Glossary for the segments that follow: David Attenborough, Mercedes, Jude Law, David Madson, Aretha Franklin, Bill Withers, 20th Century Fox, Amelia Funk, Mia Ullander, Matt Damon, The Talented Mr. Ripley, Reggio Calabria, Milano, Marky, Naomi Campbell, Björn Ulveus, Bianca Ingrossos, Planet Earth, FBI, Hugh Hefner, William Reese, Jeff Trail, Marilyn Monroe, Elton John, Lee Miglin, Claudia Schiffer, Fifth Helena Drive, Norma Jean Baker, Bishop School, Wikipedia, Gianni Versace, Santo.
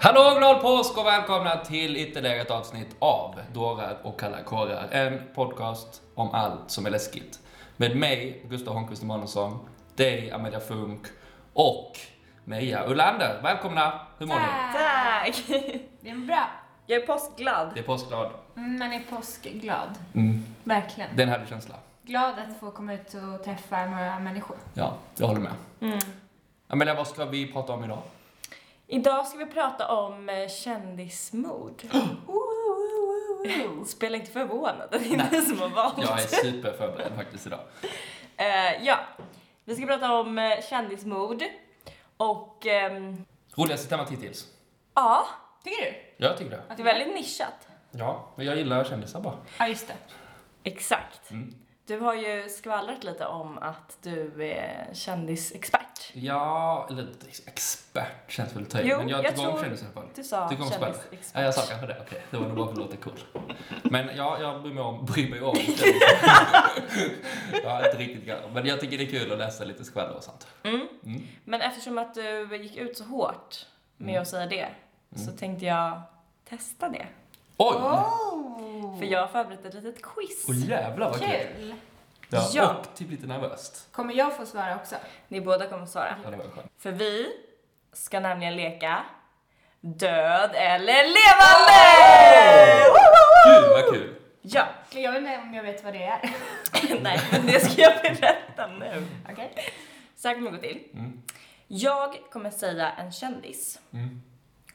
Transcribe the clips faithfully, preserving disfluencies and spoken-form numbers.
Hallå, glad påsk och välkomna till ytterligare ett avsnitt av Dora och Kalla Kårar. En podcast om allt som är läskigt. Med mig, Gustav Holmqvist Mannersson, dig, Amelia Funk och Mia Ullander. Välkomna, hur mår ni? Tack! Det är bra. Jag är påskglad. Det är påskglad. Mm, man är påskglad. Mm. Verkligen. Det är en härlig känsla. Glad att få komma ut och träffa några människor. Ja, jag håller med. Mm. Amelia, vad ska vi prata om idag? Idag ska vi prata om kändismord. Spela inte förvånad, det är inte som har valt. Jag är superförberedd faktiskt idag. Uh, ja, vi ska prata om kändismord och... Um... Roligaste temat hittills. Ja, tycker du? Jag tycker det. Att det är väldigt nischat. Ja, men jag gillar kändisar bara. Ja, just det. Exakt. Mm. Du har ju skvallrat lite om att du är kändisexpert. Ja, eller expert känns väl tydligt. Jo, men jag, jag tror kändis, du sa kändisexpert. Ja, jag sa kanske det. Okej, okay. Det var nog bara för att låta cool. Men ja, jag bryr mig om. Bryr mig om. Ja, inte riktigt gärna. Men jag tycker det är kul att läsa lite skvaller och sånt. Mm. Mm. Men eftersom att du gick ut så hårt med mm. att säga det, mm. så tänkte jag testa det. Oj! Oh. För jag har förberett ett litet quiz. Åh oh, jävlar vad kul! kul. Ja, ja. Och typ lite nervöst. Kommer jag få svara också? Ni båda kommer att svara. Ja, det var skönt. För vi ska nämligen leka död eller levande! Oh! Kul, vad kul! Ja. Ska jag veta om jag vet vad det är? Nej, men det ska jag berätta nu. Okej. Okay. Så här kommer det gå till. Mm. Jag kommer säga en kändis. Mm.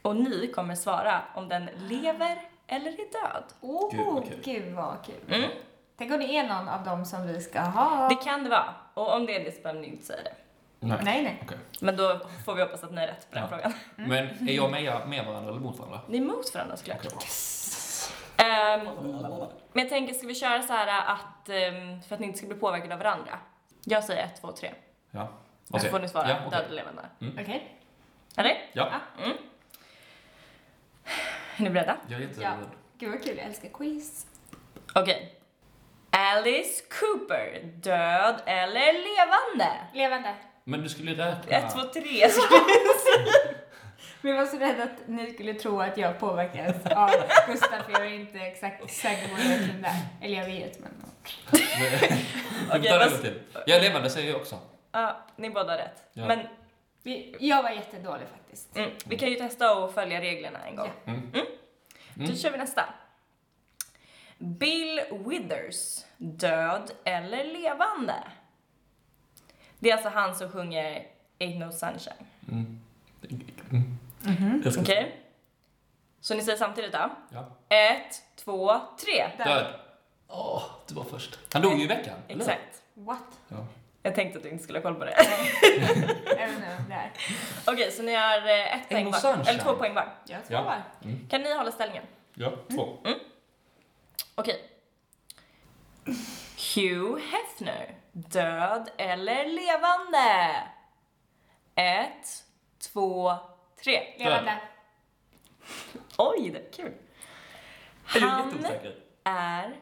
Och ni kommer svara om den lever eller är död. Åh, oh, gud, gud vad kul. Mm. Tänk om det är någon av dem som vi ska ha. Det kan det vara. Och om det är det så behöver ni inte säga det. Nej, nej. nej. Okay. Men då får vi hoppas att ni är rätt på den ja. frågan. Mm. Men är jag med, med varandra eller mot varandra? Ni är mot varandra såklart. Okay. Yes. Um, men jag tänker, ska vi köra så här att, um, för att ni inte ska bli påverkade av varandra. Jag säger ett, två, tre. Ja. Okay. Så får ni svara ja, okay. död eller levande. Mm. Okej. Okay. Är det? Ja. ja. Mm. Är ni beredda? Jag är inte ja. beredda. Gud vad kul, jag älskar quiz. Okej. Okay. Alice Cooper, död eller levande? Levande. Men du skulle räkna... Ett, två, tre skulle jag säga. Men jag var så rädd att ni skulle tro att jag påverkas av Gustav, för jag är inte exakt säker på den där. Eller jag vet, men... okay, jag, fast... jag är levande, säger jag också. Ja, ah, ni båda rätt. Ja. Men... Jag var jättedålig faktiskt. Mm. Vi kan ju testa och följa reglerna en gång. Ja. Mm. Mm. Mm. Då kör vi nästa. Bill Withers, död eller levande? Det är alltså han som sjunger Ain't No Sunshine. Mm. Mm. Mm-hmm. Okej. Okay. Så ni säger samtidigt då? Ja. Ett, två, tre. Död. Död. Åh, du var först. Han dog ju i veckan. Exakt. Eller? What? Ja. Jag tänkte att du inte skulle kolla på det. Okej, okay, så ni har ett poäng var. Eller två poäng var. Ja, två ja. var. Mm. Kan ni hålla ställningen? Ja, två. Mm. Okej. Okay. Hugh Hefner, död eller levande? Ett, två, tre. Levande. Oj, det är kul. Han är...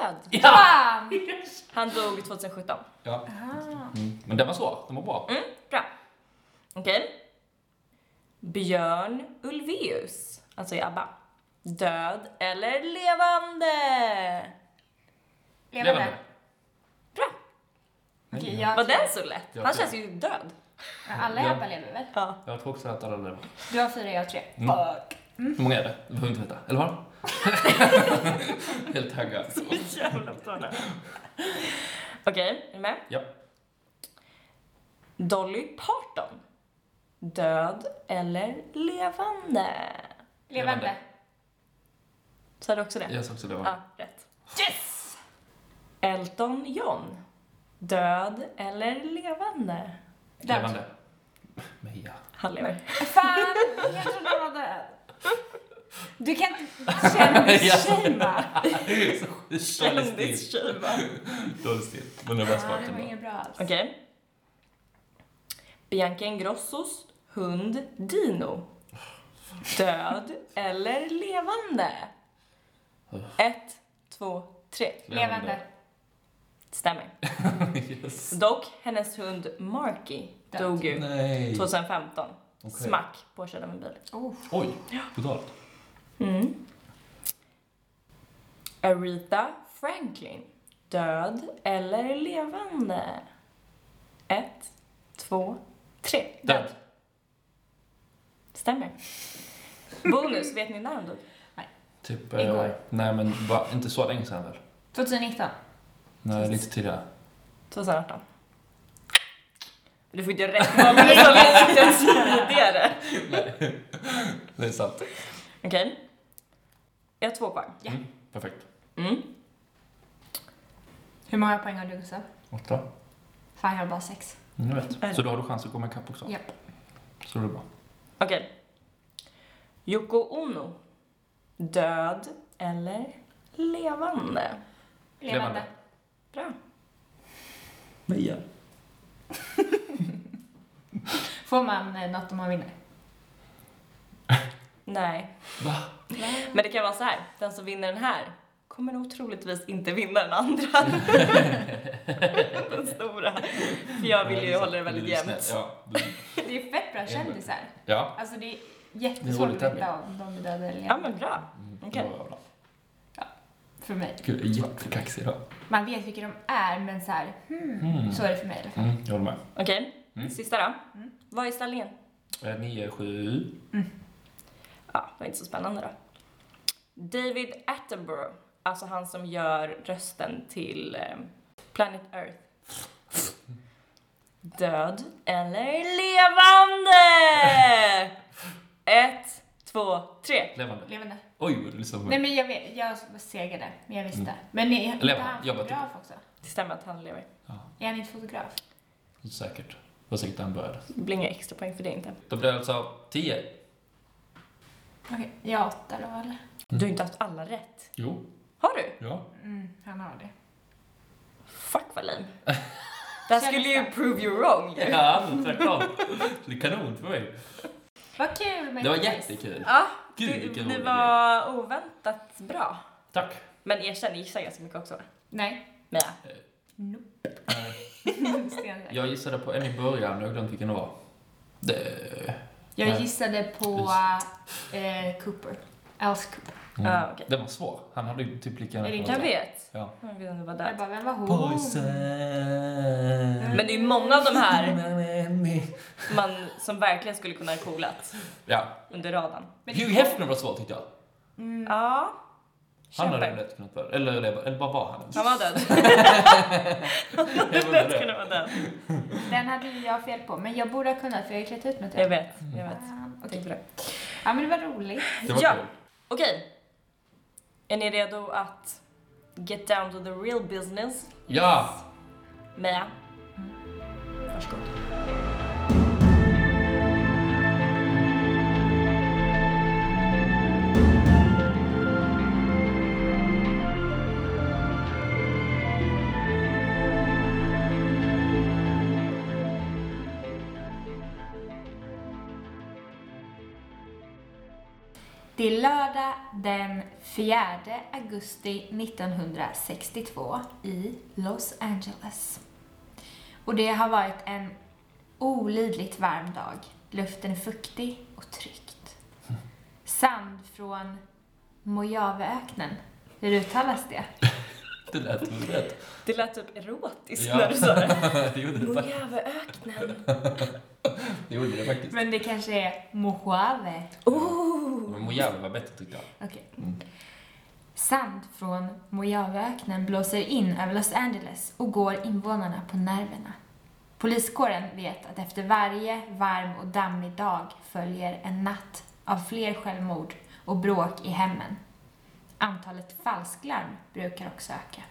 död. Ja. Han dog tjugo sjutton. Ja. Mm. Men det var så, det var bra. Mm, bra. Okej. Okay. Björn Ulveus, alltså i ABBA. Död eller levande? Levande. levande. Bra. Okay, jag var den så lätt? Han känns ju död. Ja, alla i ABBA lever väl? Ja. Jag tror också att alla lever. Du har fyra, jag har tre. Mm. Mm. Hur många är det? Du behöver inte veta. Eller vad? Helt taggad. Så jävla taggad. Okej, är du med? Ja. Dolly Parton, död eller levande? Levande. Sa du också det? Jag sa också det. Ja, rätt. Yes! Elton John, död eller levande? Död. Levande. Men ja. Han lever. Fan, jag trodde han var död. Du kan inte kändis-tjejma. Kändis-tjejma. Dålig stil. Men det var svart. Det var inget bra alls. Okej. Okay. Bianca Ingrossos hund Dino. Död eller levande? Ett, två, tre. Levande. Stämmer. Yes. Dock, hennes hund Marky dog ju tjugo femton. Okay. Smack, påkörd av en bil. Oh. Oj, totalt. Mm. Aretha Franklin, död eller levande? Ett, två, tre. Död. död. Stämmer. Bonus, vet ni när hon dog? Nej. Typ, eh, nej men va, inte så länge sedan väl? tjugonitton. Nej, tjugo. Lite tidigare. tjugoarton. Du får inte rätt på det som jag tidigare. Nej, det är sant. Okej. Okay. Jag har två poäng. Ja. Mm, perfekt. Mm. Hur många poäng har du, Gustav? Åtta. Fan, jag har bara sex. Jag vet. Så då har du chans att komma ikapp också. Japp. Så det är bra. Okej. Okay. Yoko Ono. Död eller levande? Levande. Bra. Mia. Får man eh, något om man vinner? Nej. Va? Men det kan vara så här. Den som vinner den här kommer nog troligtvis inte vinna den andra. Den stora. För jag vill ju hålla det väldigt jämnt. Ja, du... Det är fett bra kändisar. Ja. Alltså det är jättesvårt att veta om de är döda eller inte. Ja men bra. Okej. Okay. För mig. Gud, jättekaxig då. Man vet vilka de är, men så här, hmm, mm. så är det för mig i alla fall. Mm, jag håller med. Okej, mm. Sista då. Mm. Vad är ställningen? nio sju. Mm. Ja, det var inte så spännande då. David Attenborough, alltså han som gör rösten till Planet Earth. Död eller levande? Ett... Två, tre. Levande. Levande. Oj, vad du lyssnade på. Nej, men jag, vet, jag segade, men jag visste. Mm. Men är inte Levande. Han fotograf också? Det stämmer att han lever. Ja. Är han inte fotograf? Säkert. Var säkert han började. Det blir inga extra poäng för det inte. Då blir det alltså tio. Okej, okay. Jag åtta då, eller? Mm. Du har inte haft alla rätt. Jo. Har du? Ja. Mm, han har det. Fuck vad lame. Det här skulle ju prove you wrong. Ja, tvärtom. Det är kanon för mig. Vad kul med det. Det var jättekul. Ja, Gud, du, det var grej. Oväntat bra. Tack. Men erkänner, gissar ganska mycket också. Nej. Nej. Uh, nope. Uh, jag gissade på en i början, jag glömde vilken det var. Det, jag nej. gissade på uh, Cooper. Alice Cooper. Mm. Uh, okay. Det var svår. Han hade ju typ lika... Är det jag vet? Ja. Jag vet inte vad det var. Vem var hon? Poison. Men det är ju många av de här... Man som verkligen skulle kunna ha coolat. Ja. Under radarn. Hugh Hefner var svår tyckte jag. Mm. Ja. Han hade ju lätt kunnat vara. Eller, eller, eller bara var han. Han var död. Han hade lätt kunnat vara död. Den hade jag fel på. Men jag borde ha kunnat för jag har klätt ut mig till. Jag vet. Jag vet. Mm. Okej. Okay. Ja men det var roligt. Det var ja. Kul. Okej. Är ni redo att get down to the real business? Ja. Yes. Med. Mm. Varsågod. Det är lördag den fjärde augusti nittonhundrasextiotvå i Los Angeles. Och det har varit en olidligt varm dag. Luften är fuktig och tryckt. Sand från Mojaveöknen. Hur uttalas det? Det lät typ rätt. Det lät typ erotiskt ja. När du sa det. Det gjorde det. Mojaveöknen. Det gjorde det faktiskt. Men det kanske är Mojave. Oh! Men Mojave var bättre tyckte jag. Okej. Okay. Mm. Sand från Mojaveöknen blåser in över Los Angeles och går invånarna på nerverna. Poliskåren vet att efter varje varm och dammig dag följer en natt av fler självmord och bråk i hemmen. Antalet falsklarm brukar också öka.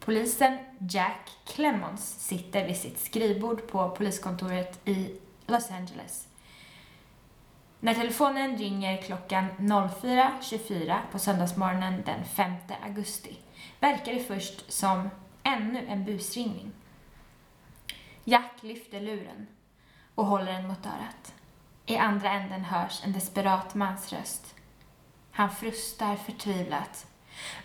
Polisen Jack Clemmons sitter vid sitt skrivbord på poliskontoret i Los Angeles. När telefonen ringer klockan fyra tjugofyra på söndagsmorgonen den femte augusti verkar det först som ännu en busringning. Jack lyfter luren och håller den mot örat. I andra änden hörs en desperat mans röst. Han frustar förtvivlat.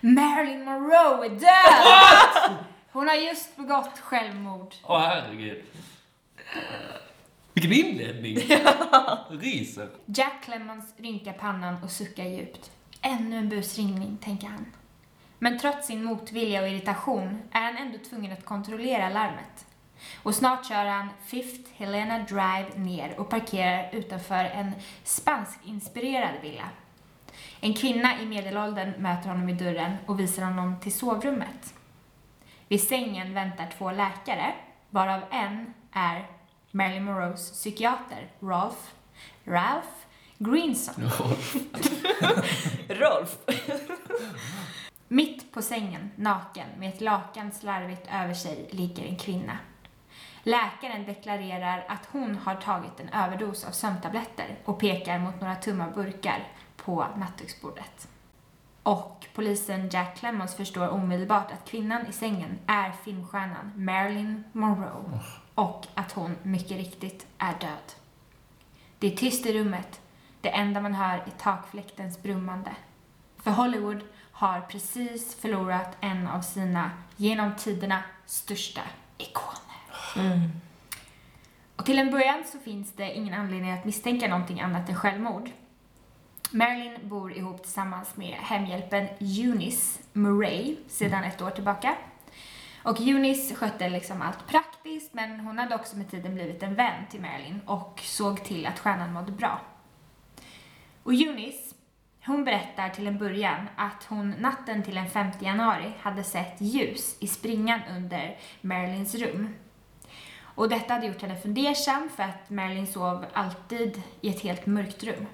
Marilyn Monroe är död! What? Hon har just begått självmord. Åh, herregud. Vilken inledning! Riser. Jack Clemmons rynkar pannan och suckar djupt. Ännu en busringning, tänker han. Men trots sin motvilja och irritation är han ändå tvungen att kontrollera larmet. Och snart kör han Fifth Helena Drive ner och parkerar utanför en spanskinspirerad villa. En kvinna i medelåldern möter honom i dörren och visar honom till sovrummet. Vid sängen väntar två läkare, varav en är Marilyn Monroes psykiater, Ralph. Ralph Greenson. Rolf. Rolf. Mitt på sängen, naken, med ett lakan slarvigt över sig, ligger en kvinna. Läkaren deklarerar att hon har tagit en överdos av sömntabletter och pekar mot några tumma burkar på nattduksbordet. Och polisen Jack Clemmons förstår omedelbart att kvinnan i sängen är filmstjärnan Marilyn Monroe och att hon mycket riktigt är död. Det är tyst i rummet. Det enda man hör är takfläktens brummande. För Hollywood har precis förlorat en av sina genom tiderna största ikoner. Mm. Och till en början så finns det ingen anledning att misstänka någonting annat än självmord. Marilyn bor ihop tillsammans med hemhjälpen Eunice Murray sedan ett år tillbaka. Och Eunice skötte liksom allt praktiskt, men hon hade också med tiden blivit en vän till Marilyn och såg till att stjärnan mådde bra. Och Eunice, hon berättar till en början att hon natten till den femte januari hade sett ljus i springan under Marilyns rum. Och detta hade gjort henne fundersam, för att Marilyn sov alltid i ett helt mörkt rum.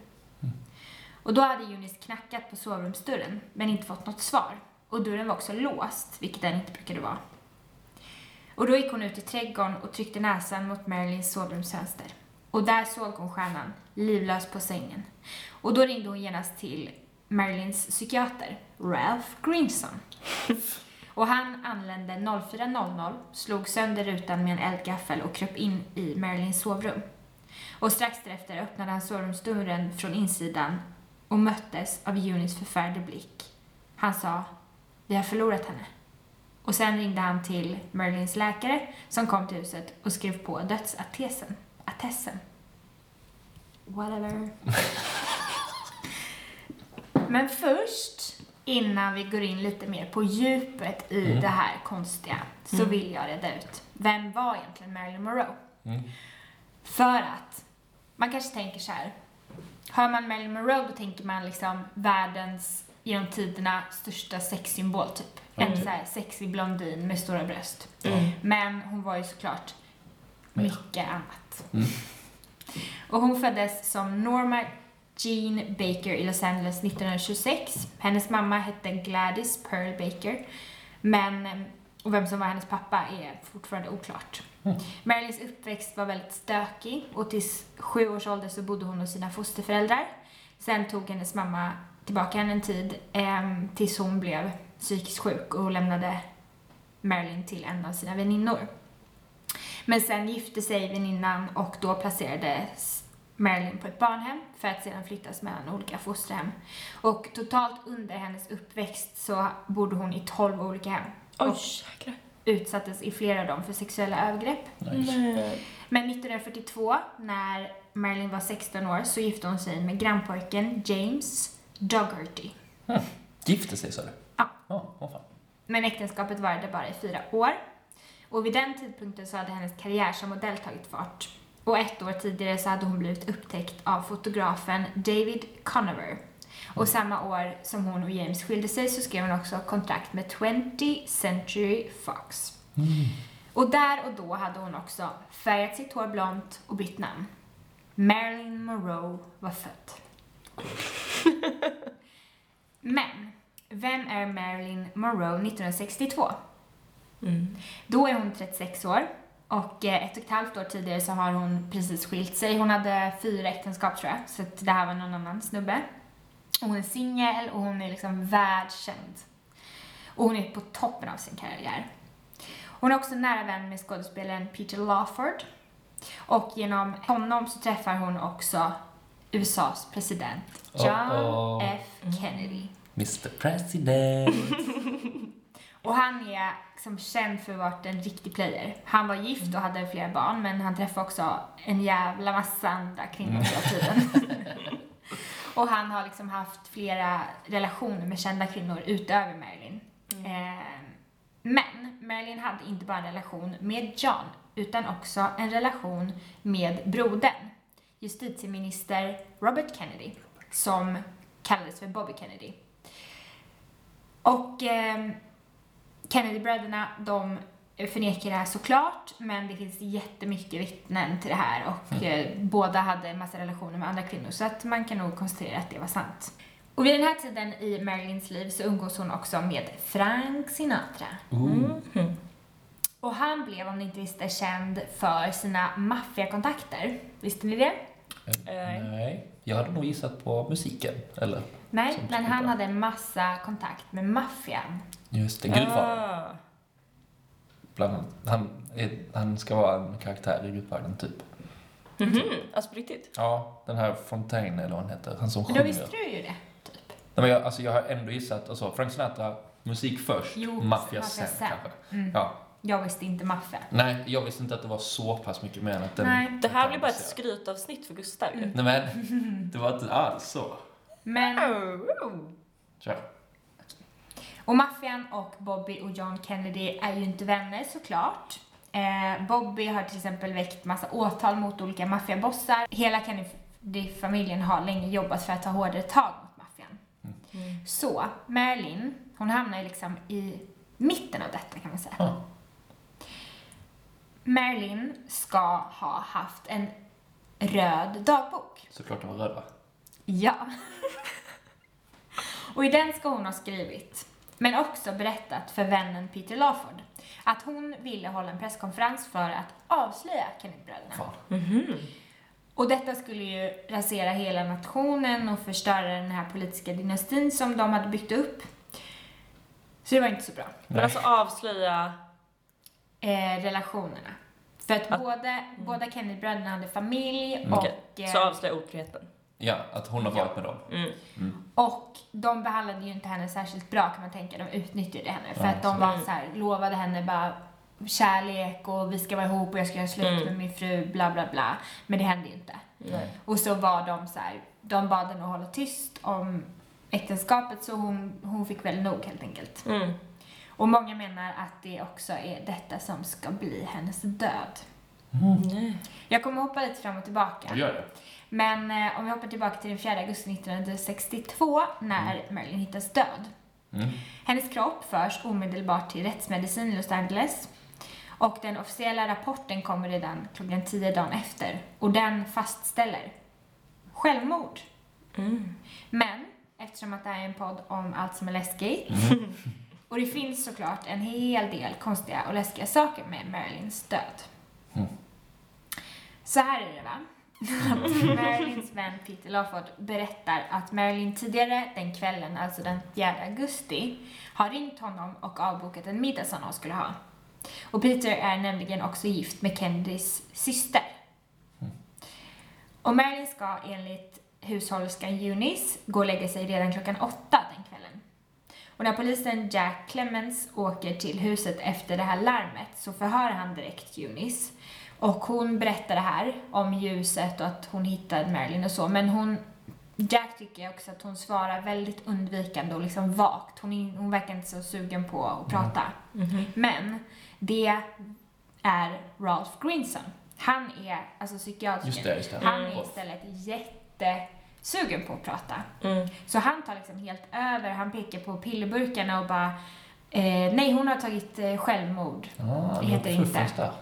Och då hade Eunice knackat på sovrumsdörren, men inte fått något svar. Och dörren var också låst, vilket den inte brukade vara. Och då gick hon ut i trädgården och tryckte näsan mot Marilyns sovrumsfönster. Och där såg hon stjärnan, livlös på sängen. Och då ringde hon genast till Marilyns psykiater, Ralph Greenson. Och han anlände noll fyra noll noll, slog sönder rutan med en eldgaffel och kröp in i Marilyns sovrum. Och strax därefter öppnade han sovrumsdörren från insidan och möttes av Eunice förfärde blick. Han sa, vi har förlorat henne. Och sen ringde han till Marilyns läkare som kom till huset och skrev på dödsattesten. Attesten. Whatever. Men först, innan vi går in lite mer på djupet i mm. det här konstiga, så mm. vill jag reda ut. Vem var egentligen Marilyn Monroe? Mm. För att man kanske tänker så här. Hör man Marilyn Monroe, då tänker man liksom världens genom tiderna största sexsymbol typ. Mm. En så här sexig blondin med stora bröst. Mm. Men hon var ju såklart mycket annat. Mm. Och hon föddes som Norma Jean Baker i Los Angeles nittonhundratjugosex. Hennes mamma hette Gladys Pearl Baker. Men och vem som var hennes pappa är fortfarande oklart. Mm. Marilyns uppväxt var väldigt stökig och till sju års ålder så bodde hon hos sina fosterföräldrar. Sen tog hennes mamma tillbaka henne en tid eh, tills hon blev psykiskt sjuk och lämnade Marilyn till en av sina väninnor. Men sen gifte sig väninnan och då placerades Marilyn på ett barnhem för att sedan flyttas mellan olika fosterhem. Och totalt under hennes uppväxt så bodde hon i tolv olika hem. Oj, och utsattes i flera av dem för sexuella övergrepp. Nej. Men nittonhundrafyrtiotvå, när Marilyn var sexton år, så gifte hon sig med grannpojken James Dougherty. Mm. Gifte sig, sa du? Ja. Oh, oh fan. Men äktenskapet varade bara i fyra år. Och vid den tidpunkten så hade hennes karriär som modell tagit fart. Och ett år tidigare så hade hon blivit upptäckt av fotografen David Conover. Och samma år som hon och James skilde sig så skrev hon också kontrakt med twentieth century fox. Mm. Och där och då hade hon också färgat sitt hår blont och bytt namn. Marilyn Monroe var född. Men, vem är Marilyn Monroe nittonhundrasextiotvå? Mm. Då är hon trettiosex år och ett och ett halvt år tidigare så har hon precis skilt sig. Hon hade fyra äktenskap tror jag, så det här var någon annan snubbe. Hon är singel och hon är liksom världskänd. Och hon är på toppen av sin karriär. Hon är också nära vän med skådespelaren Peter Lawford. Och genom honom så träffar hon också U S A's president John oh, oh. F. Kennedy. mister President. Och han är liksom känd för att vara en riktig player. Han var gift och hade flera barn, men han träffade också en jävla massa andra kvinnor hela tiden. Och han har liksom haft flera relationer med kända kvinnor utöver Marilyn. Mm. Eh, men Marilyn hade inte bara en relation med John, utan också en relation med brodern, justitieminister Robert Kennedy, som kallades för Bobby Kennedy. Och eh, Kennedy-bröderna, de förnekar det här såklart, men det finns jättemycket vittnen till det här, och mm. eh, båda hade en massa relationer med andra kvinnor, så att man kan nog konstatera att det var sant. Och vid den här tiden i Marilyns liv så umgås hon också med Frank Sinatra. Mm. Mm. Och han blev, om ni inte visste, känd för sina maffiakontakter. Visste ni det? Mm. Nej, jag hade nog gissat på musiken, eller? Nej, som men han bra. hade en massa kontakt med maffian. Just det, Gudfaren. Ah. Bland annat. Han, är, han ska vara en karaktär i Gudfaren, typ. Mhm, typ. Alltså riktigt? Ja, den här Fontaine, eller vad han heter. Han som sjunger. Då visste du ju det, typ. Nej, men jag, alltså, jag har ändå gissat, alltså, Frank Sinatra, musik först, jo, maffia sen, sen kanske. Mm. Ja. Jag visste inte maffia. Nej, jag visste inte att det var så pass mycket mer än att den... Nej, det här blir bara ett skrytavsnitt för Gustav. Mm. Nej, men det var inte alls så. Men... Tja. Och maffian och Bobby och John Kennedy är ju inte vänner, såklart. Eh, Bobby har till exempel väckt massa åtal mot olika maffiabossar. Hela Kennedy-familjen har länge jobbat för att ta hårdare tag mot maffian. Mm. Mm. Så Marilyn, hon hamnar ju liksom i mitten av detta, kan man säga. Mm. Marilyn ska ha haft en röd dagbok. Såklart den var röd, va? Ja. Och i den ska hon ha skrivit, men också berättat för vännen Peter Lawford, att hon ville hålla en presskonferens för att avslöja Kennedy-bröderna. Mm-hmm. Och detta skulle ju rasera hela nationen och förstöra den här politiska dynastin som de hade byggt upp. Så det var inte så bra. Men alltså avslöja... Eh, relationerna. För att, att både, mm. båda Kennedy-bröderna hade familj mm. och... Okay. Så avslöja otroheten. Ja, att hon har varit ja. med dem. Mm. Mm. Och de behandlade ju inte henne särskilt bra, kan man tänka. De utnyttjade henne. För ja, att de var så här, lovade henne bara kärlek och vi ska vara ihop och jag ska göra slut mm. med min fru, bla bla bla. Men det hände ju inte. Mm. Och så var de så här, de bad henne att hålla tyst om äktenskapet, så hon, hon fick väl nog, helt enkelt. Mm. Och många menar att det också är detta som ska bli hennes död. Mm. Jag kommer hoppa lite fram och tillbaka. Gör det. Men eh, om vi hoppar tillbaka till den fjärde augusti nittonhundrasextiotvå, när mm. Marilyn hittas död. Mm. Hennes kropp förs omedelbart till rättsmedicin i Los Angeles. Och den officiella rapporten kommer redan klockan tio dagen efter. Och den fastställer självmord. Mm. Men eftersom att det här är en podd om allt som är läskigt... Mm. Och det finns såklart en hel del konstiga och läskiga saker med Marilyns död. Mm. Så här är det, va? Att Marilyns vän Peter Lawford berättar att Marilyn tidigare den kvällen, alltså den fjärde augusti, har ringt honom och avbokat en middag som han skulle ha. Och Peter är nämligen också gift med Kennedys syster. Mm. Och Marilyn ska enligt hushållerskan Eunice gå och lägga sig redan klockan åtta den kvällen. Och när polisen Jack Clemmons åker till huset efter det här larmet, så förhör han direkt Eunice. Och hon berättar det här om ljuset och att hon hittade Marilyn och så. Men hon, Jack tycker också att hon svarar väldigt undvikande och liksom vagt. Hon, hon verkar inte så sugen på att prata. Mm. Mm-hmm. Men det är Ralph Greenson. Han är, alltså psykiatriken, han är istället jätte... sugen på att prata. Mm. Så han tar liksom helt över. Han pekar på pillerburkarna och bara eh, nej, hon har tagit eh, självmord. Ah, det heter inte. Första.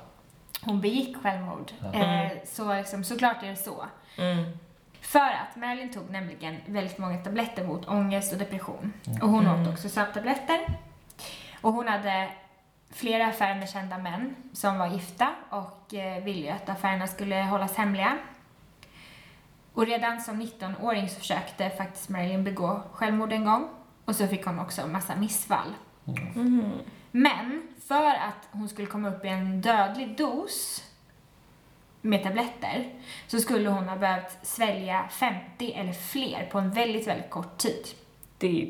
Hon begick självmord. Mm. Eh, så liksom, såklart är det så. Mm. För att Marilyn tog nämligen väldigt många tabletter mot ångest och depression. Mm. Och hon åt också sömntabletter. Och hon hade flera affärer med kända män som var gifta och eh, ville att affärerna skulle hållas hemliga. Och redan som nittonåring så försökte faktiskt Marilyn begå självmord en gång. Och så fick hon också en massa missfall. Mm. Men för att hon skulle komma upp i en dödlig dos med tabletter, så skulle hon ha behövt svälja femtio eller fler på en väldigt, väldigt kort tid. Det är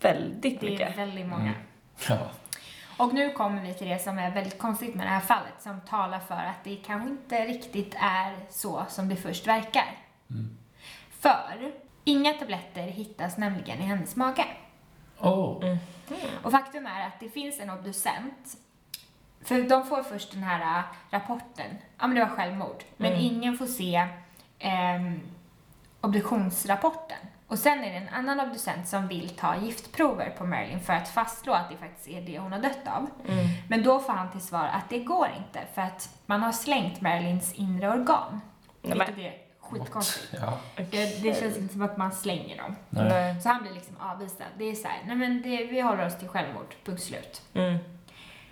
väldigt mycket. Det är väldigt många. Mm. Ja. Och nu kommer vi till det som är väldigt konstigt med det här fallet, som talar för att det kanske inte riktigt är så som det först verkar. Mm. För inga tabletter hittas nämligen i hennes mage. Oh. Mm. Och faktum är att det finns en obducent. För de får först den här rapporten. Ja, men det var självmord. Men mm. ingen får se eh, obduktionsrapporten. Och sen är det en annan obducent som vill ta giftprover på Marilyn för att fastslå att det faktiskt är det hon har dött av. Mm. Men då får han till svar att det går inte för att man har slängt Marilyns inre organ. Mm. Vilket är skitkonstigt. Ja. Det, det känns inte som att man slänger dem. Nej. Så han blir liksom avvisad. Det är så här, nej men det, vi håller oss till självmord, punkt slut. Mm.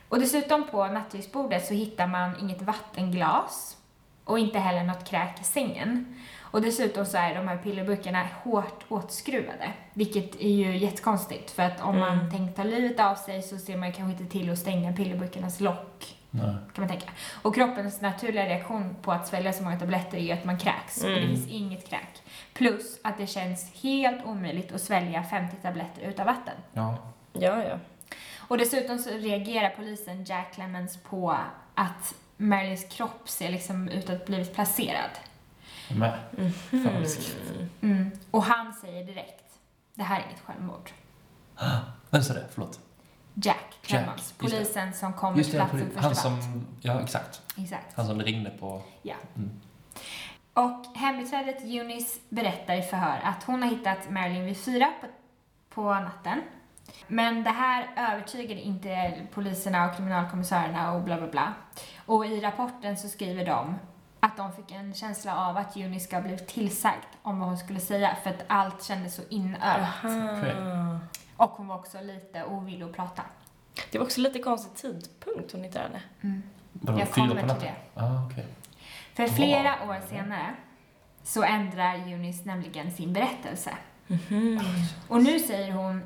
Och dessutom på nattduksbordet så hittar man inget vattenglas och inte heller något kräk i sängen. Och dessutom så är de här pillerburkarna hårt åtskruvade. Vilket är ju jättekonstigt. För att om mm. man tänkt ta livet av sig så ser man kanske inte till att stänga pillerburkarnas lock. Nej. Kan man tänka. Och kroppens naturliga reaktion på att svälja så många tabletter är ju att man kräks. Mm. Och det finns inget kräk. Plus att det känns helt omöjligt att svälja femtio tabletter utan vatten. Ja, ja, ja. Och dessutom så reagerar polisen Jack Clemmons på att Marilyns kropp ser liksom ut att blivit placerad. Mm. Mm. Mm. Och han säger direkt, det här är inget självmord. Vem sa det? Förlåt. Jack Clemmons, polisen som kom till platsen för han som, ja, exakt. exakt. Han som ringde på... Ja. Mm. Och hembiträdet Eunice berättar i förhör att hon har hittat Marilyn vid fyra på, på natten. Men det här övertygade inte poliserna och kriminalkommissarierna och bla bla bla. Och i rapporten så skriver de att de fick en känsla av att Eunice ska ha blivit tillsagd om vad hon skulle säga. För att allt kändes så inövat. Okay. Och hon var också lite ovillig att prata. Det var också lite konstig tidpunkt hon hittade. Mm. Jag kommer till det. Ah, okay. För flera wow. år senare så ändrar Eunice nämligen sin berättelse. Mm-hmm. Och nu säger hon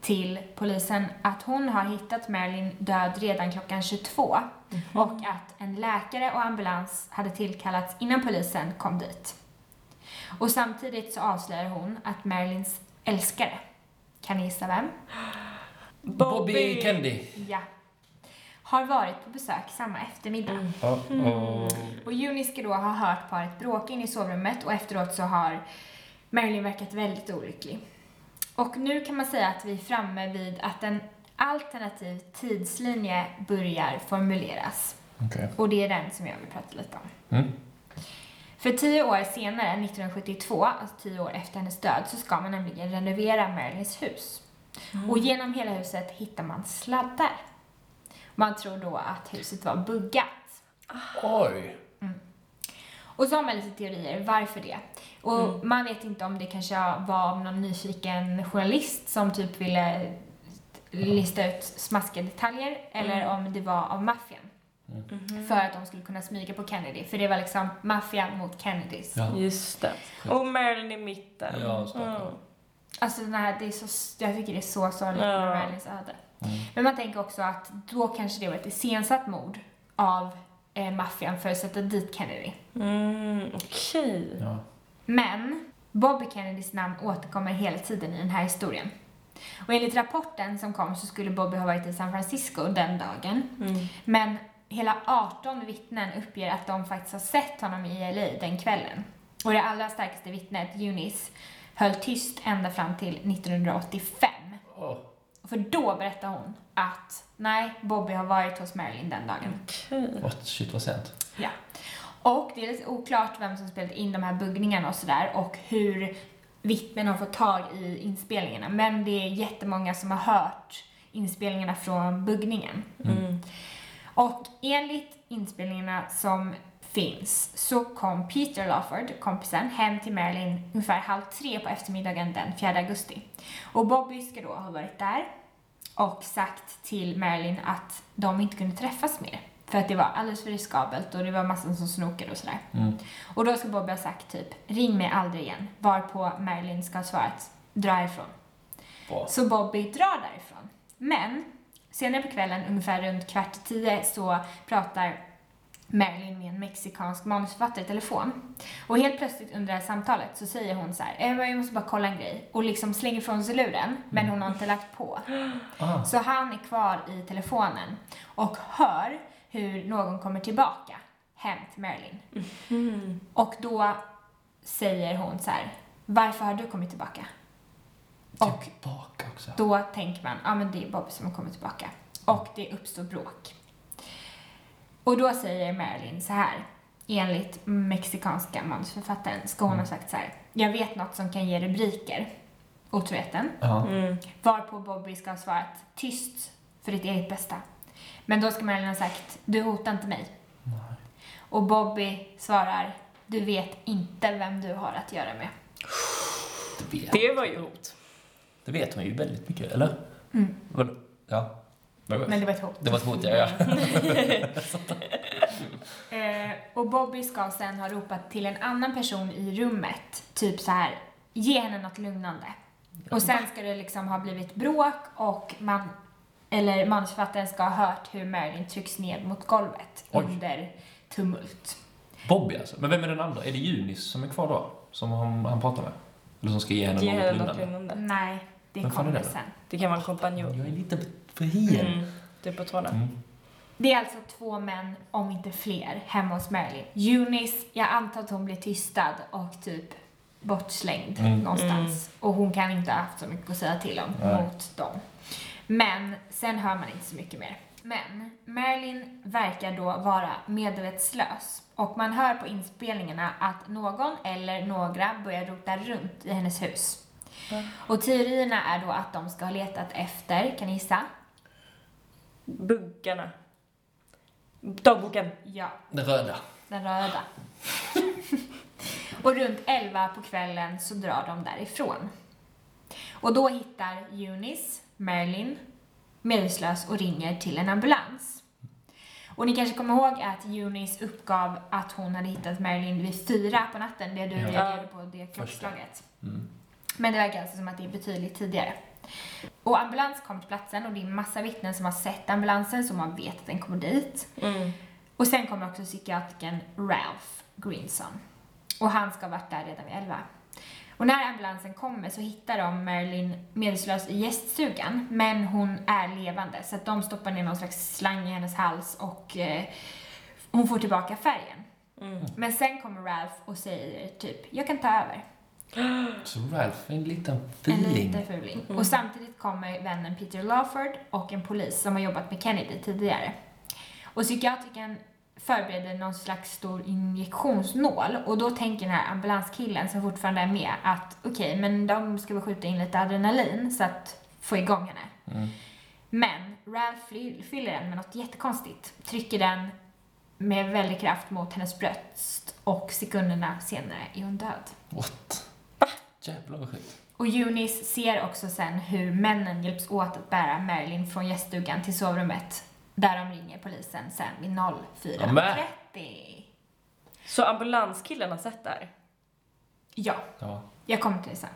till polisen att hon har hittat Marilyn död redan klockan tjugotvå. Mm-hmm. Och att en läkare och ambulans hade tillkallats innan polisen kom dit. Och samtidigt så avslöjar hon att Marilyns älskare, kan ni gissa vem? Bobby, Bobby Kennedy. Ja. Har varit på besök samma eftermiddag. Mm. Mm. Och Eunice ska då ha hört paret bråka in i sovrummet. Och efteråt så har Marilyn verkat väldigt olycklig. Och nu kan man säga att vi är framme vid att en alternativ tidslinje börjar formuleras. Okay. Och det är den som jag vill prata lite om. Mm. För tio år senare, nittonhundrasjuttiotvå, alltså tio år efter hennes död, så ska man nämligen renovera Marilyns hus. Mm. Och genom hela huset hittar man sladdar. Man tror då att huset var buggat. Oj! Mm. Och så har man lite teorier, varför det? Och mm. man vet inte om det kanske var någon nyfiken journalist som typ ville lista ut smaskiga detaljer. Eller mm. om det var av maffian. Mm. Mm. För att de skulle kunna smyga på Kennedy. För det var liksom maffian mot Kennedys. Ja. Just det. Och Marilyn i mitten. Ja, mm. Alltså nej, det är så, jag tycker det är så sorgligt ja. med Marilyns öde. Mm. Men man tänker också att då kanske det var ett iscensatt mord av eh, maffian för att sätta dit Kennedy. Mm, okej. Okay. Ja. Men Bobby Kennedys namn återkommer hela tiden i den här historien. Och enligt rapporten som kom så skulle Bobby ha varit i San Francisco den dagen. Mm. Men hela arton vittnen uppger att de faktiskt har sett honom i L A den kvällen. Och det allra starkaste vittnet, Eunice, höll tyst ända fram till nittonhundraåttiofem. Oh. För då berättar hon att nej, Bobby har varit hos Marilyn den dagen. Okay. What, shit, vad sent. Ja. Och det är lite oklart vem som spelat in de här buggningarna och sådär. Och hur vittnen har fått tag i inspelningarna. Men det är jättemånga som har hört inspelningarna från buggningen. Mm. Och enligt inspelningarna som finns så kom Peter Lawford, kompisen, hem till Marilyn ungefär halv tre på eftermiddagen den fjärde augusti. Och Bobby ska då ha varit där och sagt till Marilyn att de inte kunde träffas mer. För att det var alldeles för riskabelt och det var massan som snokade och sådär. Mm. Och då ska Bobby ha sagt typ, ring mig aldrig igen. Varpå Marilyn ska ha svarat, dra ifrån. Wow. Så Bobby drar därifrån. Men senare på kvällen, ungefär runt kvart till tio, så pratar Marilyn med en mexikansk manusförfattare i telefon. Och helt plötsligt under det här samtalet så säger hon så här: jag måste bara kolla en grej. Och liksom slänger från sig luren, men hon har inte lagt på. Ah. Så han är kvar i telefonen och hör hur någon kommer tillbaka hem till Marilyn. Mm. Och då säger hon så här: varför har du kommit tillbaka? Och tillbaka också. Då tänker man, ja ah, men det är Bobby som har kommit tillbaka. Och det uppstår bråk. Och då säger Marilyn så här, enligt mexikanska manusförfattaren ska hon mm. ha sagt så här: jag vet något som kan ge rubriker, otroheten. Ja. Mm. Varpå Bobby ska ha svarat: tyst, för ditt eget bästa. Men då ska Marilyn ha sagt: du hotar inte mig. Nej. Och Bobby svarar: du vet inte vem du har att göra med. Det, vet. det var ju hot. Det vet hon ju väldigt mycket, eller? Mm. Ja. Men det var ett hot. Det var ett hot, ja. ja. eh, och Bobby ska sen ha ropat till en annan person i rummet. Typ så här: ge henne något lugnande. Och sen ska det liksom ha blivit bråk. Och man, eller manusförfattaren ska ha hört hur Marilyn trycks ned mot golvet. Oj. Under tumult. Bobby alltså? Men vem är den andra? Är det Eunice som är kvar då? Som han, han pratar med? Eller som ska ge henne ge något, något lugnande? Nej, det kommer det sen. Det kan vara en kompanjon. Jag är lite... Mm, det, är på mm. det är alltså två män, om inte fler, hemma hos Marilyn. Eunice, jag antar att hon blir tystad och typ bortslängd mm. någonstans. Mm. Och hon kan inte ha haft så mycket att säga till om mm. mot dem. Men sen hör man inte så mycket mer. Men Marilyn verkar då vara medvetslös. Och man hör på inspelningarna att någon eller några börjar rota runt i hennes hus. Mm. Och teorierna är då att de ska ha letat efter, kan ni gissa? Buggarna. Dagboken. Ja. Den röda. Den röda. Och runt elva på kvällen så drar de därifrån. Och då hittar Eunice Marilyn medvetslös och ringer till en ambulans. Och ni kanske kommer ihåg att Eunice uppgav att hon hade hittat Marilyn vid fyra på natten. Det du ja. reagerade på, det klockslaget. Mm. Men det verkar alltså som att det är betydligt tidigare. Och ambulans kom till platsen och det är massa vittnen som har sett ambulansen, så man vet att den kommer dit. Mm. Och sen kommer också psykiatriken Ralph Greenson. Och han ska ha varit där redan vid elva. Och när ambulansen kommer så hittar de Marilyn medvetslös i gäststugan. Men hon är levande, så att de stoppar ner någon slags slang i hennes hals och eh, hon får tillbaka färgen. Mm. Men sen kommer Ralph och säger typ: jag kan ta över. Så Ralph är en liten fuling. En liten fuling. Mm. Och samtidigt kommer vännen Peter Lawford och en polis som har jobbat med Kennedy tidigare. Och psykiatriken förbereder någon slags stor injektionsnål. Och då tänker den här ambulanskillen som fortfarande är med att okej, okay, men de ska väl skjuta in lite adrenalin så att få igång henne. Mm. Men Ralph fyller den med något jättekonstigt. Trycker den med väldigt kraft mot hennes bröst. Och sekunderna senare är hon död. What? Jävla vad skit. Och Eunice ser också sen hur männen hjälps åt att bära Marilyn från gäststugan till sovrummet. Där de ringer polisen sen vid noll fyra trettio. Så ambulanskillen har sett där? Ja. ja, jag kommer till det sen.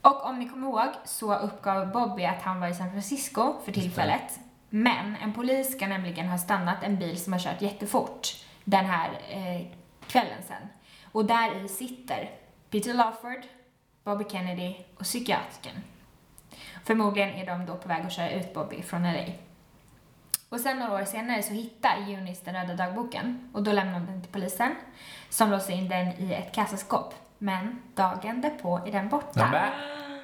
Och om ni kommer ihåg så uppgav Bobby att han var i San Francisco för tillfället. Men en polis ska nämligen ha stannat en bil som har kört jättefort den här eh, kvällen sen. Och där i sitter Peter Lawford, Bobby Kennedy och psykiatriken. Förmodligen är de då på väg att köra ut Bobby från L A. Och sen några år senare så hittar Eunice den röda dagboken. Och då lämnar de den till polisen. Som låser in den i ett kassaskåp. Men dagen därpå är den borta. Mm.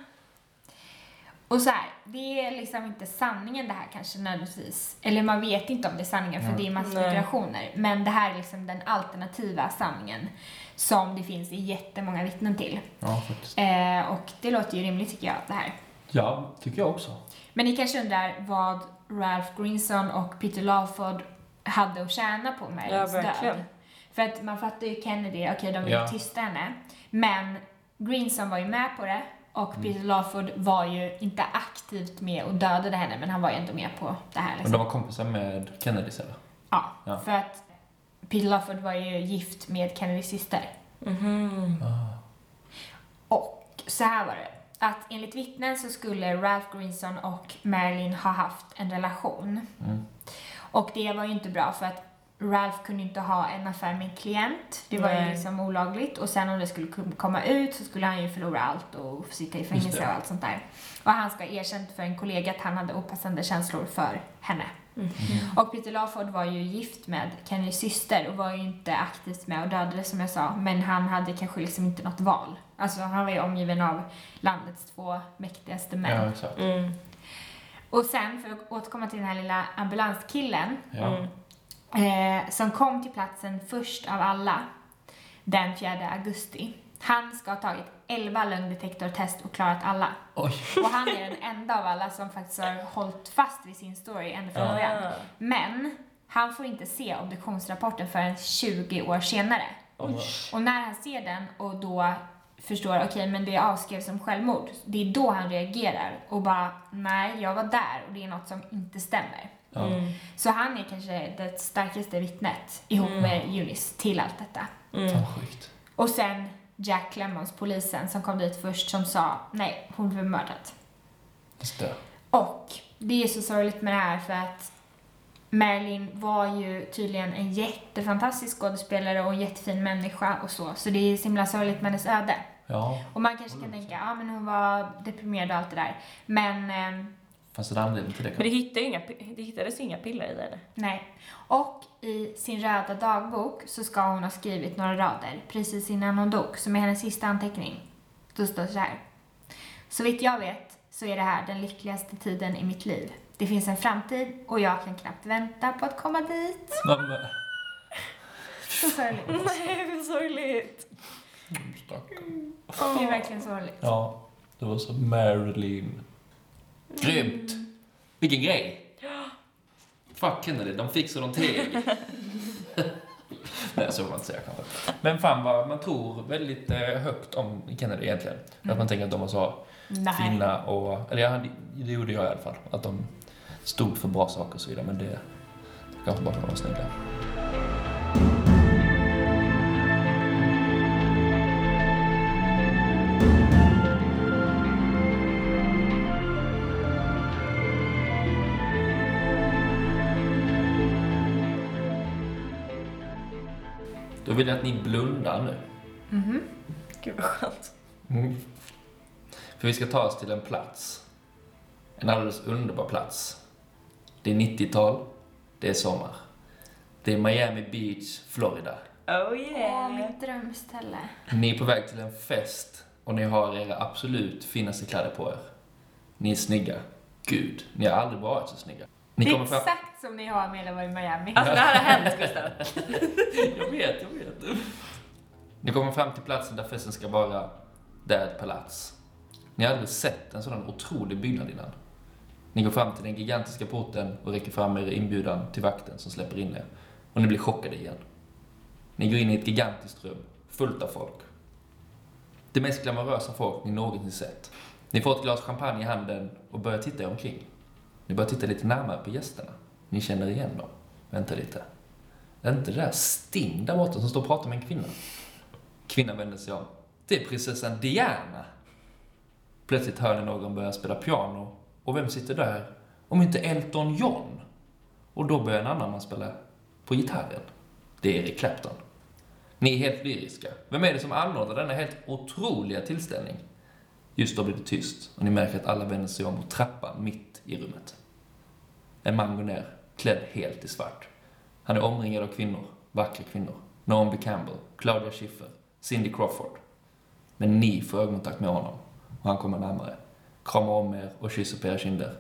Och så här, det är liksom inte sanningen det här kanske nödvändigtvis. Eller man vet inte om det är sanningen för mm. det är massa spekulationer. Men det här är liksom den alternativa sanningen. Som det finns jättemånga vittnen till. Ja, faktiskt. Eh, och det låter ju rimligt tycker jag, det här. Ja, tycker jag också. Men ni kanske undrar vad Ralph Greenson och Peter Lawford hade att tjäna på Marilyns ja, död. För att man fattar ju Kennedy, okej okay, de vill ja. tysta henne. Men Greenson var ju med på det. Och Peter mm. Lawford var ju inte aktivt med och dödade henne. Men han var ju ändå med på det här. Liksom. Men de var kompisar med Kennedy eller? Ja, ja, för att Peter Lawford var ju gift med Kennedys syster. Mm-hmm. Ah. Och så här var det. Att enligt vittnen så skulle Ralph Greenson och Marilyn ha haft en relation. Mm. Och det var ju inte bra för att Ralph kunde inte ha en affär med en klient. Det var Nej. ju liksom olagligt. Och sen om det skulle komma ut så skulle han ju förlora allt och sitta i fängelse och allt sånt där. Och han ska ha erkänt för en kollega att han hade opassande känslor för henne. Mm. Mm. Och Peter Lawford var ju gift med Kennedys syster och var ju inte aktivt med och dödade, som jag sa. Men han hade kanske liksom inte något val. Alltså han var ju omgiven av landets två mäktigaste män. Ja, exakt. Mm. Och sen för att återkomma till den här lilla ambulanskillen. Ja. Mm. Eh, som kom till platsen först av alla den fjärde augusti. Han ska ha tagit elva lögndetektortest och klarat alla. Oj. Och han är den enda av alla som faktiskt har hållit fast vid sin story ända från början. Ah. Men han får inte se obduktionsrapporten förrän tjugo år senare. Oj. Och när han ser den och då förstår okej okay, men det avskrevs som självmord, det är då han reagerar och bara nej, jag var där och det är något som inte stämmer. Mm. Så han är kanske det starkaste vittnet ihop mm. med Eunice till allt detta. Mm. Och sen Jack Clemmons, polisen som kom dit först, som sa nej, hon blev mördad. Just det. Och det är så sorgligt med det här för att Marilyn var ju tydligen en jättefantastisk skådespelare och en jättefin människa och så. Så det är så himla sorgligt med hennes öde. Ja. Och man kanske kan tänka ja, men hon var deprimerad och allt det där. Men... Eh, Alltså det det. Men det, hittade inga, det hittades inga piller i det. Nej. Och i sin röda dagbok så ska hon ha skrivit några rader precis innan hon dog, som är hennes sista anteckning. Då står det så här: så vitt jag vet så är det här den lyckligaste tiden i mitt liv. Det finns en framtid och jag kan knappt vänta på att komma dit. Mm. Så sorgligt. Nej, så sorgligt. Mm, oh. Det är verkligen sorgligt. Ja, det var så Marilyn. Grymt! Mm. Vilken grej! Fuck Kennedy, de fick så de teg. Nej, så får man inte säga kanske. Men fan vad man tror väldigt högt om Kennedy egentligen. Mm. Att man tänker att de var så Nej. fina och... Eller ja, det gjorde jag i alla fall. Att de stod för bra saker och så vidare. Men det, det kanske bara var snälla. Då vill jag att ni blundar nu. Mhm. Gud vad skönt. Mm. För vi ska ta oss till en plats. En alldeles underbar plats. Det är nittiotal. Det är sommar. Det är Miami Beach, Florida. Oh yeah. Åh, mitt drömställe. Ni är på väg till en fest. Och ni har era absolut finaste kläder på er. Ni är snygga. Gud, ni har aldrig varit så snygga. Ni det är exakt fram... som ni har med var i Miami. Alltså det här har hänt, Gustav. jag vet, jag vet. Ni kommer fram till platsen där festen ska vara. Det är ett palats. Ni har aldrig sett en sådan otrolig byggnad innan. Ni går fram till den gigantiska porten och räcker fram er inbjudan till vakten som släpper in er. Och ni blir chockade igen. Ni går in i ett gigantiskt rum, fullt av folk. Det mest glamorösa folk ni någonsin sett. Ni får ett glas champagne i handen och börjar titta er omkring. Ni börjar titta lite närmare på gästerna. Ni känner igen dem. Vänta lite. Det är inte det där Sting där borta som står och pratar med en kvinna. Kvinnan vänder sig om. Det är prinsessan Diana. Plötsligt hör ni någon börja spela piano. Och vem sitter där? Om inte Elton John. Och då börjar en annan man spela på gitarren. Det är Eric Clapton. Ni är helt lyriska. Vem är det som anordnar denna helt otroliga tillställning? Just då blir det tyst. Och ni märker att alla vänder sig om mot trappan mitt i rummet. En man går ner, klädd helt i svart. Han är omringad av kvinnor, vackra kvinnor. Naomi Campbell, Claudia Schiffer, Cindy Crawford. Men ni får ögonkontakt med honom. Och han kommer närmare. Kramar om er och kysser på era kinder.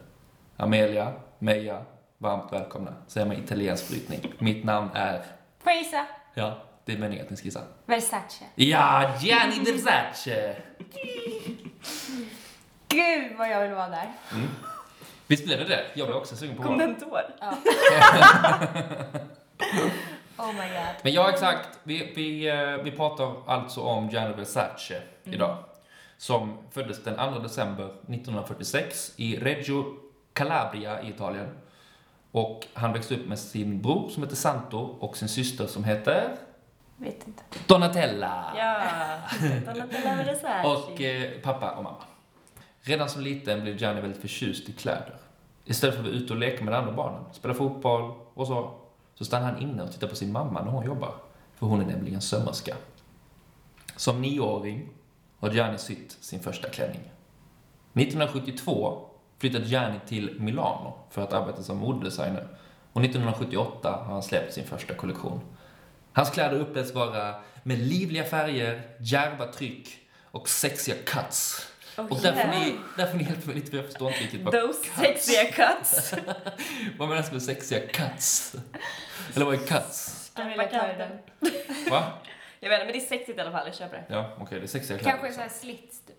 Amelia, Meja, varmt välkomna. Säger man italiensk brytning. Mitt namn är... Prisa. Ja, det är meningen att ni skissar. Versace. Ja, Gianni Versace. Gud vad jag vill vara där. Mm. Visst blev det det? Jag blev också sugen på honom. Kondentor. Ja. Oh my god. Men ja, exakt. Vi, vi, vi pratar alltså om Gianni Versace mm. idag. Som föddes den andra december nittonhundrafyrtiosex i Reggio Calabria i Italien. Och han växte upp med sin bror som heter Santo och sin syster som heter... Vet inte. Donatella. Ja, Donatella Versace. Och eh, pappa och mamma. Redan som liten blev Gianni väldigt förtjust i kläder. Istället för att vara ute och leka med andra barnen, spela fotboll och så, så stannar han inne och tittar på sin mamma när hon jobbar. För hon är nämligen sömmerska. Som nioåring har Gianni sytt sin första klänning. nittonhundrasjuttiotvå flyttade Gianni till Milano för att arbeta som modedesigner. Och nittonhundrasjuttioåtta har han släppt sin första kollektion. Hans kläder upplevs vara med livliga färger, djärva tryck och sexiga cuts. Oh, och därför, yeah. ni, därför ni hjälper mig lite, för jag förstår inte riktigt. Those cuts. Sexiga cuts. Vad menas med sexiga cuts? Eller vad är cuts? Amelia Funk. Va? Jag vet inte, men det är sexigt i alla fall, jag köper det. Ja, okej, okay, det är sexiga kläder. Kanske så här slits typ.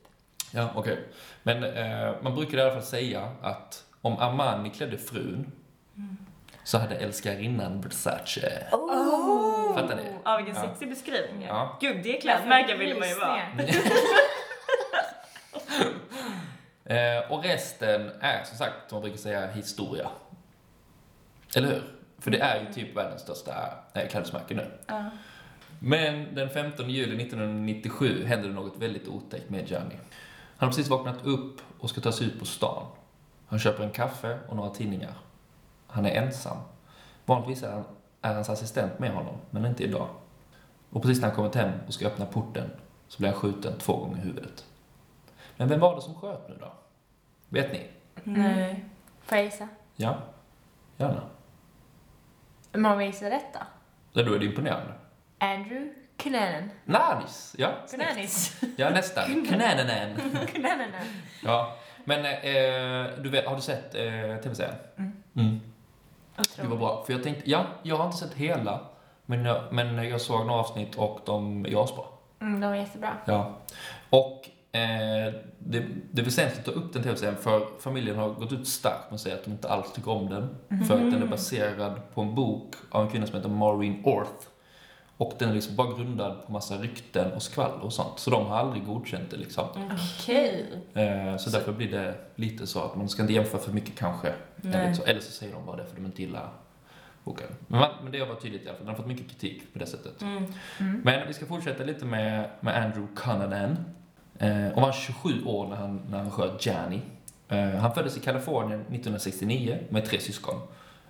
Ja, okej. Okay. Men eh, man brukar i alla fall säga att om Armani klädde frun mm. så hade älskarinnan Versace. Oh! Fattar ni? Ja, vilken ja. sexig beskrivning. Ja. Gud, det är klädmärken vill man ju vara. eh, och resten är som sagt, man brukar säga, historia. Eller hur? För det är ju typ världens största eh, klädesmärke nu. Ja. Men den femtonde juli nittonhundranittiosju hände det något väldigt otäckt med Gianni. Han har precis vaknat upp och ska ta sig ut på stan. Han köper en kaffe och några tidningar. Han är ensam. Vanligtvis är, han, är hans assistent med honom, men inte idag. Och precis när han kommit hem och ska öppna porten så blir han skjuten två gånger i huvudet. Men vem var det som sköt nu då? Vet ni? Nej. Får jag gissa? Ja, gärna. Man gissar rätt då? Ja, då är det imponerande. Andrew Cunanan. Nice, ja. Cunanis. Ja, nästan. Cunanan. Cunanan. Ja, men eh, du vet, har du sett eh, tv-serien? Mm. Mm. Det var bra, för jag tänkte, ja, jag har inte sett hela, men jag, men jag såg några avsnitt och de är asbra. Mm, de är jättebra. Ja, och eh, det, det är väsentligt att ta upp den tv-serien, för familjen har gått ut starkt och säger att de inte alls tycker om den. Mm. För att den är baserad på en bok av en kvinna som heter Maureen Orth. Och den är liksom bara grundad på massa rykten och skvall och sånt. Så de har aldrig godkänt det liksom. Okej. Okay. Eh, så, så därför blir det lite så att man ska inte jämföra för mycket kanske. Eller så. Eller så säger de bara det för de inte gillar boken. Men, men det har varit tydligt i alla fall. Den har fått mycket kritik på det sättet. Mm. Mm. Men vi ska fortsätta lite med, med Andrew Cunanan. Eh, och han var tjugosju år när han, när han sköt Gianni. Eh, han föddes i Kalifornien nittonhundrasextionio med tre syskon.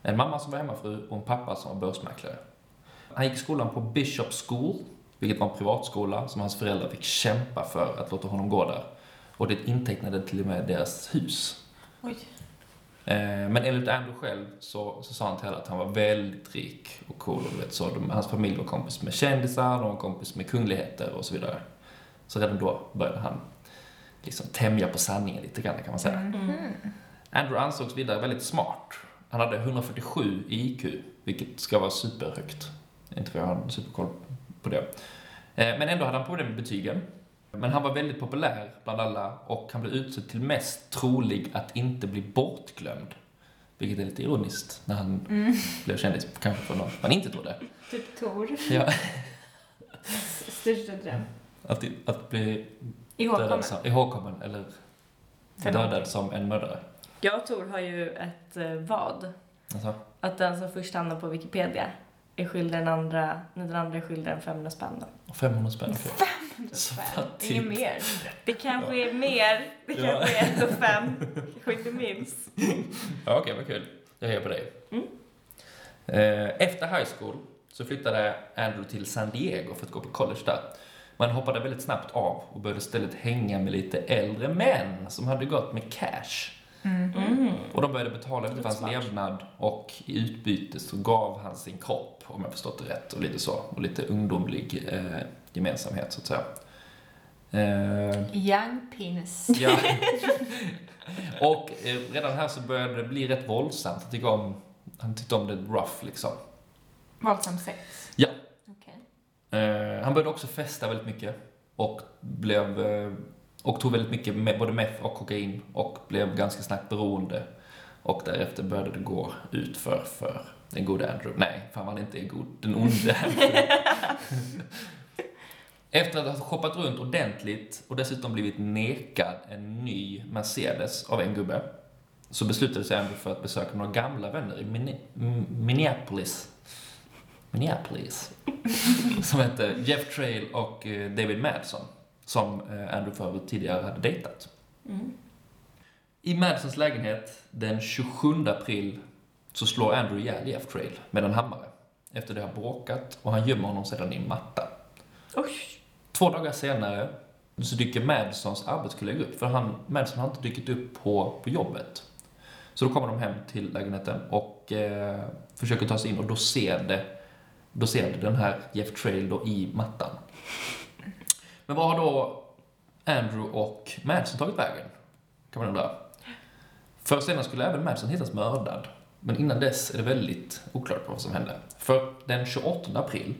En mamma som var hemmafru och en pappa som var börsmäklare. Han gick i skolan på Bishop School, vilket var en privatskola som hans föräldrar fick kämpa för att låta honom gå där. Och det intecknade till och med deras hus. Oj. Men enligt Andrew själv så, så sa han till alla att han var väldigt rik och cool. Och vet, så de, hans familj var kompis med kändisar, de var kompis med kungligheter och så vidare. Så redan då började han liksom tämja på sanningen lite grann, kan man säga. Mm-hmm. Andrew ansågs vidare väldigt smart. Han hade etthundrafyrtiosju i I Q, vilket ska vara superhögt. Inte för jag har superkoll på det. Men ändå hade han problem med betygen. Men han var väldigt populär bland alla. Och han blev utsedd till mest trolig att inte bli bortglömd. Vilket är lite ironiskt. När han mm. blev kändis. Kanske för någon man inte trodde. Typ Tor. Ja. Största dröm. Att, att bli ihågkommen. Som, ihågkommen eller dödad som en mördare. Jag och Tor har ju ett vad. Alltså? Att den som först hamnar på Wikipedia är skyldig den andra, när den andra är skyldig den femhundra spänn då. femhundra spänn Okay. femhundra spänn Inget mer. Det kanske ja. är mer. Det ja. kanske är ett och fem. Kanske inte minst. Ja, okej, okay, vad kul. Jag hejar på dig. Mm. Efter high school så flyttade Andrew till San Diego för att gå på college där. Man hoppade väldigt snabbt av och började istället hänga med lite äldre män som hade gått med cash. Mm. Mm. Och de började betala efter hans levnad, och i utbyte så gav han sin kropp, om jag förstått det rätt, och lite så, och lite ungdomlig eh, gemensamhet så att säga. Eh, Young penis. Ja. Och eh, redan här så började det bli rätt våldsamt. Jag tyckte om, han tyckte om det rough liksom. Våldsam sex? Ja. Okay. Eh, han började också festa väldigt mycket och blev... Eh, Och tog väldigt mycket med både meth och kokain. Och blev ganska snabbt beroende. Och därefter började det gå ut för, för den goda Andrew. Nej, fan vad han inte är god. Den onde Andrew. Efter att ha shoppat runt ordentligt. Och dessutom blivit nekad en ny Mercedes av en gubbe. Så beslutade sig Andrew för att besöka några gamla vänner i Min- M- Minneapolis. Minneapolis. Som heter Jeff Trail och David Madson. Som Andrew förut tidigare hade dejtat. Mm. I Madsons lägenhet den tjugosjunde april så slår Andrew ihjäl Jeff Trail med en hammare. efter det har bråkat, och han gömmer honom sedan i en matta. Oj. Två dagar senare så dyker Madsons arbetskollega upp, för han, Madson har inte dykt upp på, på jobbet. Så då kommer de hem till lägenheten och eh, försöker ta sig in, och då ser det, då ser det den här Jeff Trail då i mattan. Men vad har då Andrew och Madson tagit vägen? Kan man undra. Först senare skulle även Madson hittas mördad. Men innan dess är det väldigt oklart på vad som hände. För den tjugoåttonde april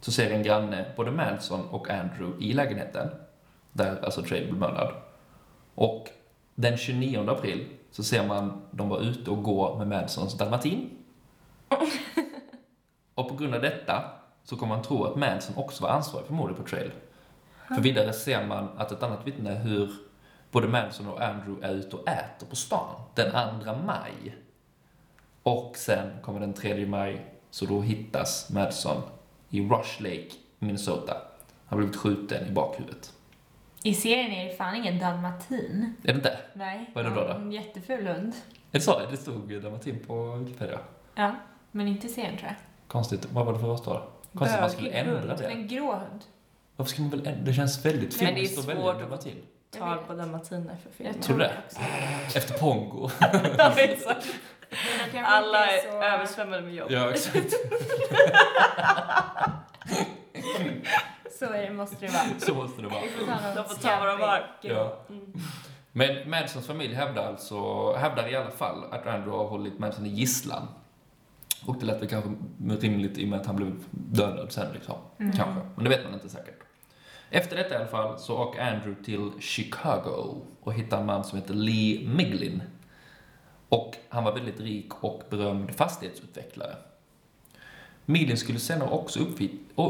så ser en granne både Madson och Andrew i lägenheten. Där alltså Trail blev mördad. Och den tjugonionde april så ser man de var ute och går med Madsons dalmatin. Och på grund av detta så kommer man tro att Madson också var ansvarig för mordet på Trail. För vidare ser man att ett annat vittne hur både Madson och Andrew är ute och äter på stan den andra maj. Och sen kommer den tredje maj, så då hittas Madson i Rush Lake, Minnesota. Han har blivit skjuten i bakhuvudet. I serien är det fan ingen dalmatin. Är det inte? Nej. Vad är det då då? En jätteful hund. Är det så? Det stod dalmatin på Wikipedia. Ja, men inte serien tror jag. Konstigt. Vad var det för vad står? Konstigt att man skulle ändra det. En grå hund. Varför skulle man väl ändra? Det känns väldigt fint. Men det är svårt väldigt att dalmatin. Ta på dalmatiner för film. Jag tror det. Efter Pongo. Ja, exakt. Alla är så översvämmade med jobb. Ja, exakt. Så är det, måste det vara. Så måste det vara. De får ta vad de har. Ja. Mm. Men Madsons familj hävdar alltså hävdar i alla fall att Andrew har hållit Madson i gisslan. Och det lät väl kanske rimligt i och med att han blev dödad sen liksom. Mm. Kanske. Men det vet man inte säkert. Efter detta i alla fall så åker Andrew till Chicago och hittar en man som heter Lee Miglin. Och han var väldigt rik och berömd fastighetsutvecklare. Miglin skulle senare också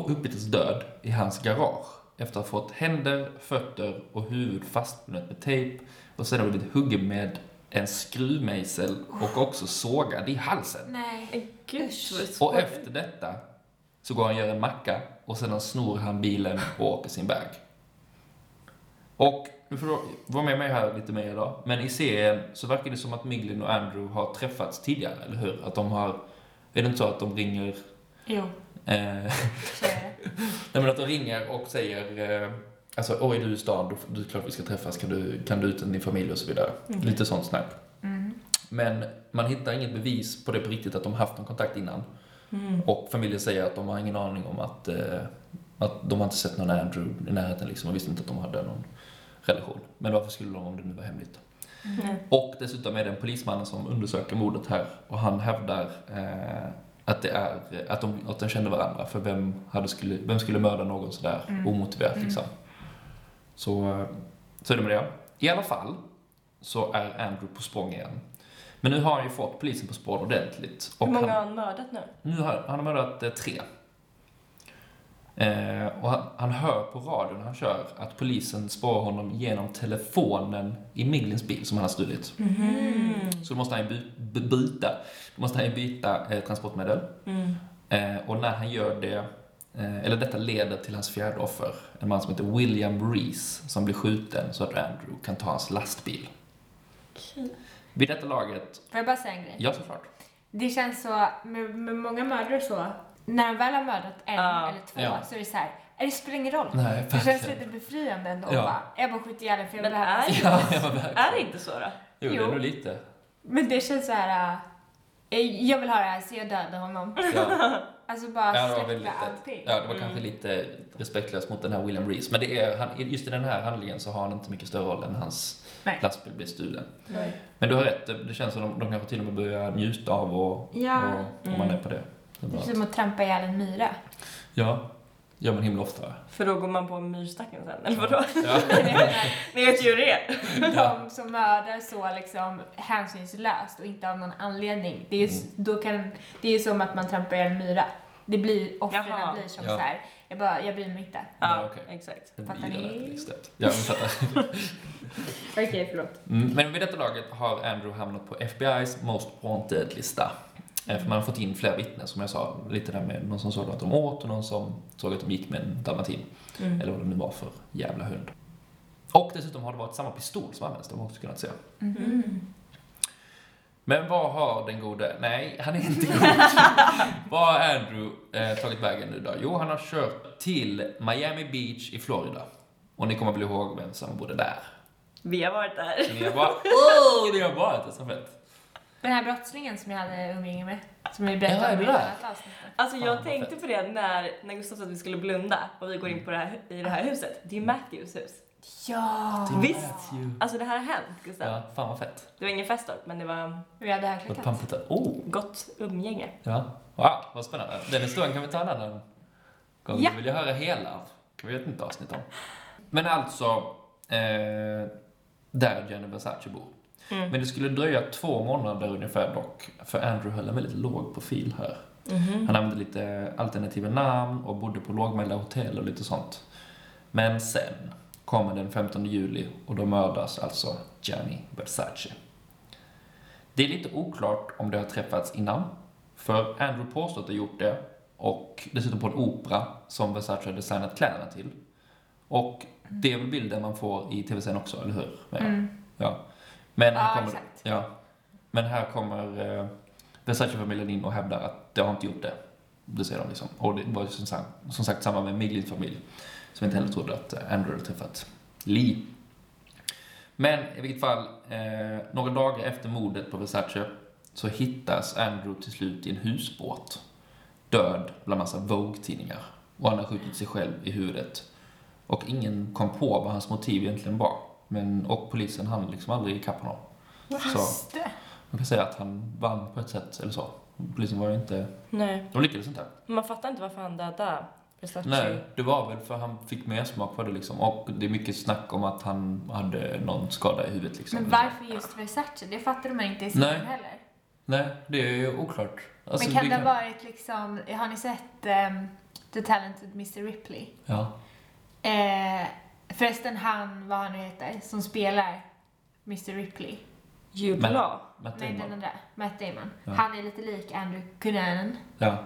uppvittas död i hans garage efter att ha fått händer, fötter och huvud fastbundet med tejp och sedan blivit huggen med en skruvmejsel och också sågad i halsen. Nej, gud. Och efter detta så går han och gör en macka och sedan snor han bilen och åker sin väg. Och nu får du vara med mig här lite mer idag. Men i serien så verkar det som att Miglin och Andrew har träffats tidigare, eller hur? Att de har, är det inte så att de ringer? Jo. Eh, Nej, men att de ringer och säger eh, alltså, oj, du är i stan, du är klart vi ska träffas, kan du, kan du ut din familj och så vidare. Mm. Lite sånt snack. Mm. Men man hittar inget bevis på det på riktigt att de haft någon kontakt innan. Mm. Och familjen säger att de har ingen aning om att, eh, att de har inte sett någon Andrew i närheten liksom, och visste inte att de hade någon relation. Men varför skulle de om det nu var hemligt? Mm. Och dessutom är det en polisman som undersöker mordet här, och han hävdar eh, att, det är, att, de, att de kände varandra, för vem, hade skulle, vem skulle mörda någon sådär mm. omotiverat liksom. Mm. Så, så är det med det. I alla fall så är Andrew på språng igen. Men nu har han ju fått polisen på spåren ordentligt. Och hur många han, har han mördat nu? Nu har han har mördat eh, tre. Eh, och han, han hör på radion när han kör att polisen spårar honom genom telefonen i Miglins bil som han har stulit. Mm-hmm. Så då måste han ju by, byta, då måste han ju byta eh, transportmedel. Mm. Eh, och när han gör det, eh, eller detta leder till hans fjärde offer. En man som heter William Reese som blir skjuten så att Andrew kan ta hans lastbil. Okay. Vid detta laget... Får jag bara säga en grej? Ja, såklart. Det känns så, med, med många mördare så, när de väl har mördat en uh, eller två ja. så är det så här, det spelar ingen roll. Nej, det känns lite befriande ändå. Ja. Bara, jag bara skjuter ihjäl för jag behöver det. Ja, är det inte så då? Jo, jo, det är nog lite. Men det känns så här, uh, jag vill ha det här så jag dödar honom. Ja. Alltså bara ja, släppa allting. Ja, det var mm. kanske lite respektlöst mot den här William Reese. Men det är, han, just i den här handlingen så har han inte mycket större roll än hans Nej. lastbil blir stulen. Nej. Men du har rätt, det känns som att de, de kanske till och med börjar njuta av och, ja. och, och man är på det. Det är som att trampa ihjäl en myra. Ja, gör man himla ofta. För då går man på myrstacken sen, eller vadå? Ja. Ni vet ju hur det är. De som mördar så liksom hänsynslöst och inte av någon anledning. Det är ju mm. som att man trampar ihjäl en myra. Det blir, offren blir som ja. så här. Jag, bara, jag bryr mig inte. Ja, ja okay. exakt. Fattar ni? Ja, men fattar. Okej, okay, förlåt. Mm, men vid detta laget har Andrew hamnat på F B I's Most Wanted-lista. För man har fått in fler vittnen, som jag sa, lite där med någon som såg att de åt och någon som såg att de gick med en dalmatin. Mm. Eller vad det nu var för jävla hund. Och dessutom har det varit samma pistol som används, de har också kunnat se. Mm. Men vad har den gode... Nej, han är inte god. har Andrew eh, tagit vägen nu då? Jo, han har kört till Miami Beach i Florida. Och ni kommer bli ihåg vem som bodde där. Vi har varit där. Ni har varit... Åh, ni har varit där, så fett. Den här brottslingen som jag hade umgänge med. Som vi berättade om i det här avsnittet. Alltså jag Fan, tänkte på det när, när Gustav sa att vi skulle blunda. Och vi går in på det här, i det här huset. Det är Matthews hus. Ja, visst. Matthew. Alltså det här har hänt, Gustav. Ja, fan vad fett. Det var ingen fest men det var... Vi hade härkläckat. Oh. Gott umgänge. Ja, wow, vad spännande. Den historien kan vi ta en annan gång. Ja. Vi vill höra hela. Kan vi vet inte avsnitt om. Men alltså... Eh, där Gianni Versace bor. Mm. Men det skulle dröja två månader ungefär dock. För Andrew höll en väldigt låg profil här. Mm-hmm. Han använde lite alternativa namn och bodde på lågmälda hotell och lite sånt. Men sen kommer den femtonde juli och då mördas alltså Gianni Versace. Det är lite oklart om det har träffats innan. För Andrew påstår att det gjort det. Och dessutom på en opera som Versace har designat kläderna till. Och det är väl bilden man får i tv-serien också, eller hur? Ja. Mm. Ja. Men här ah, kommer, ja. Men här kommer eh, Versace-familjen in och hävdar att det har inte gjort det. Det säger de liksom. Och det var som sagt, som sagt samma med Miglins familj. Som inte heller trodde att Andrew hade träffat Lee. Men i vilket fall, eh, några dagar efter mordet på Versace så hittas Andrew till slut i en husbåt. Död bland massa Vogue-tidningar. Och han har skjutit sig själv i huvudet. Och ingen kom på vad hans motiv egentligen var. Men, och polisen hann liksom aldrig ikapp honom. Så man kan säga att han vann på ett sätt eller så. Polisen var ju inte... Nej. De lyckades inte. Man fattar inte varför han dödade. Nej, det var väl för han fick mer smak på det liksom. Och det är mycket snack om att han hade någon skada i huvudet liksom. Men varför just Versace? Det fattar man inte i sig heller. Nej, det är ju oklart. Alltså, men kan det, kan... det ha varit liksom... Har ni sett um, The Talented mister Ripley? Ja. Eh, förresten han, vad han heter, som spelar mister Ripley. Jude Law. Matt Damon. Nej, den andra. Matt Damon. Ja. Han är lite lik Andrew Cunanan. Ja.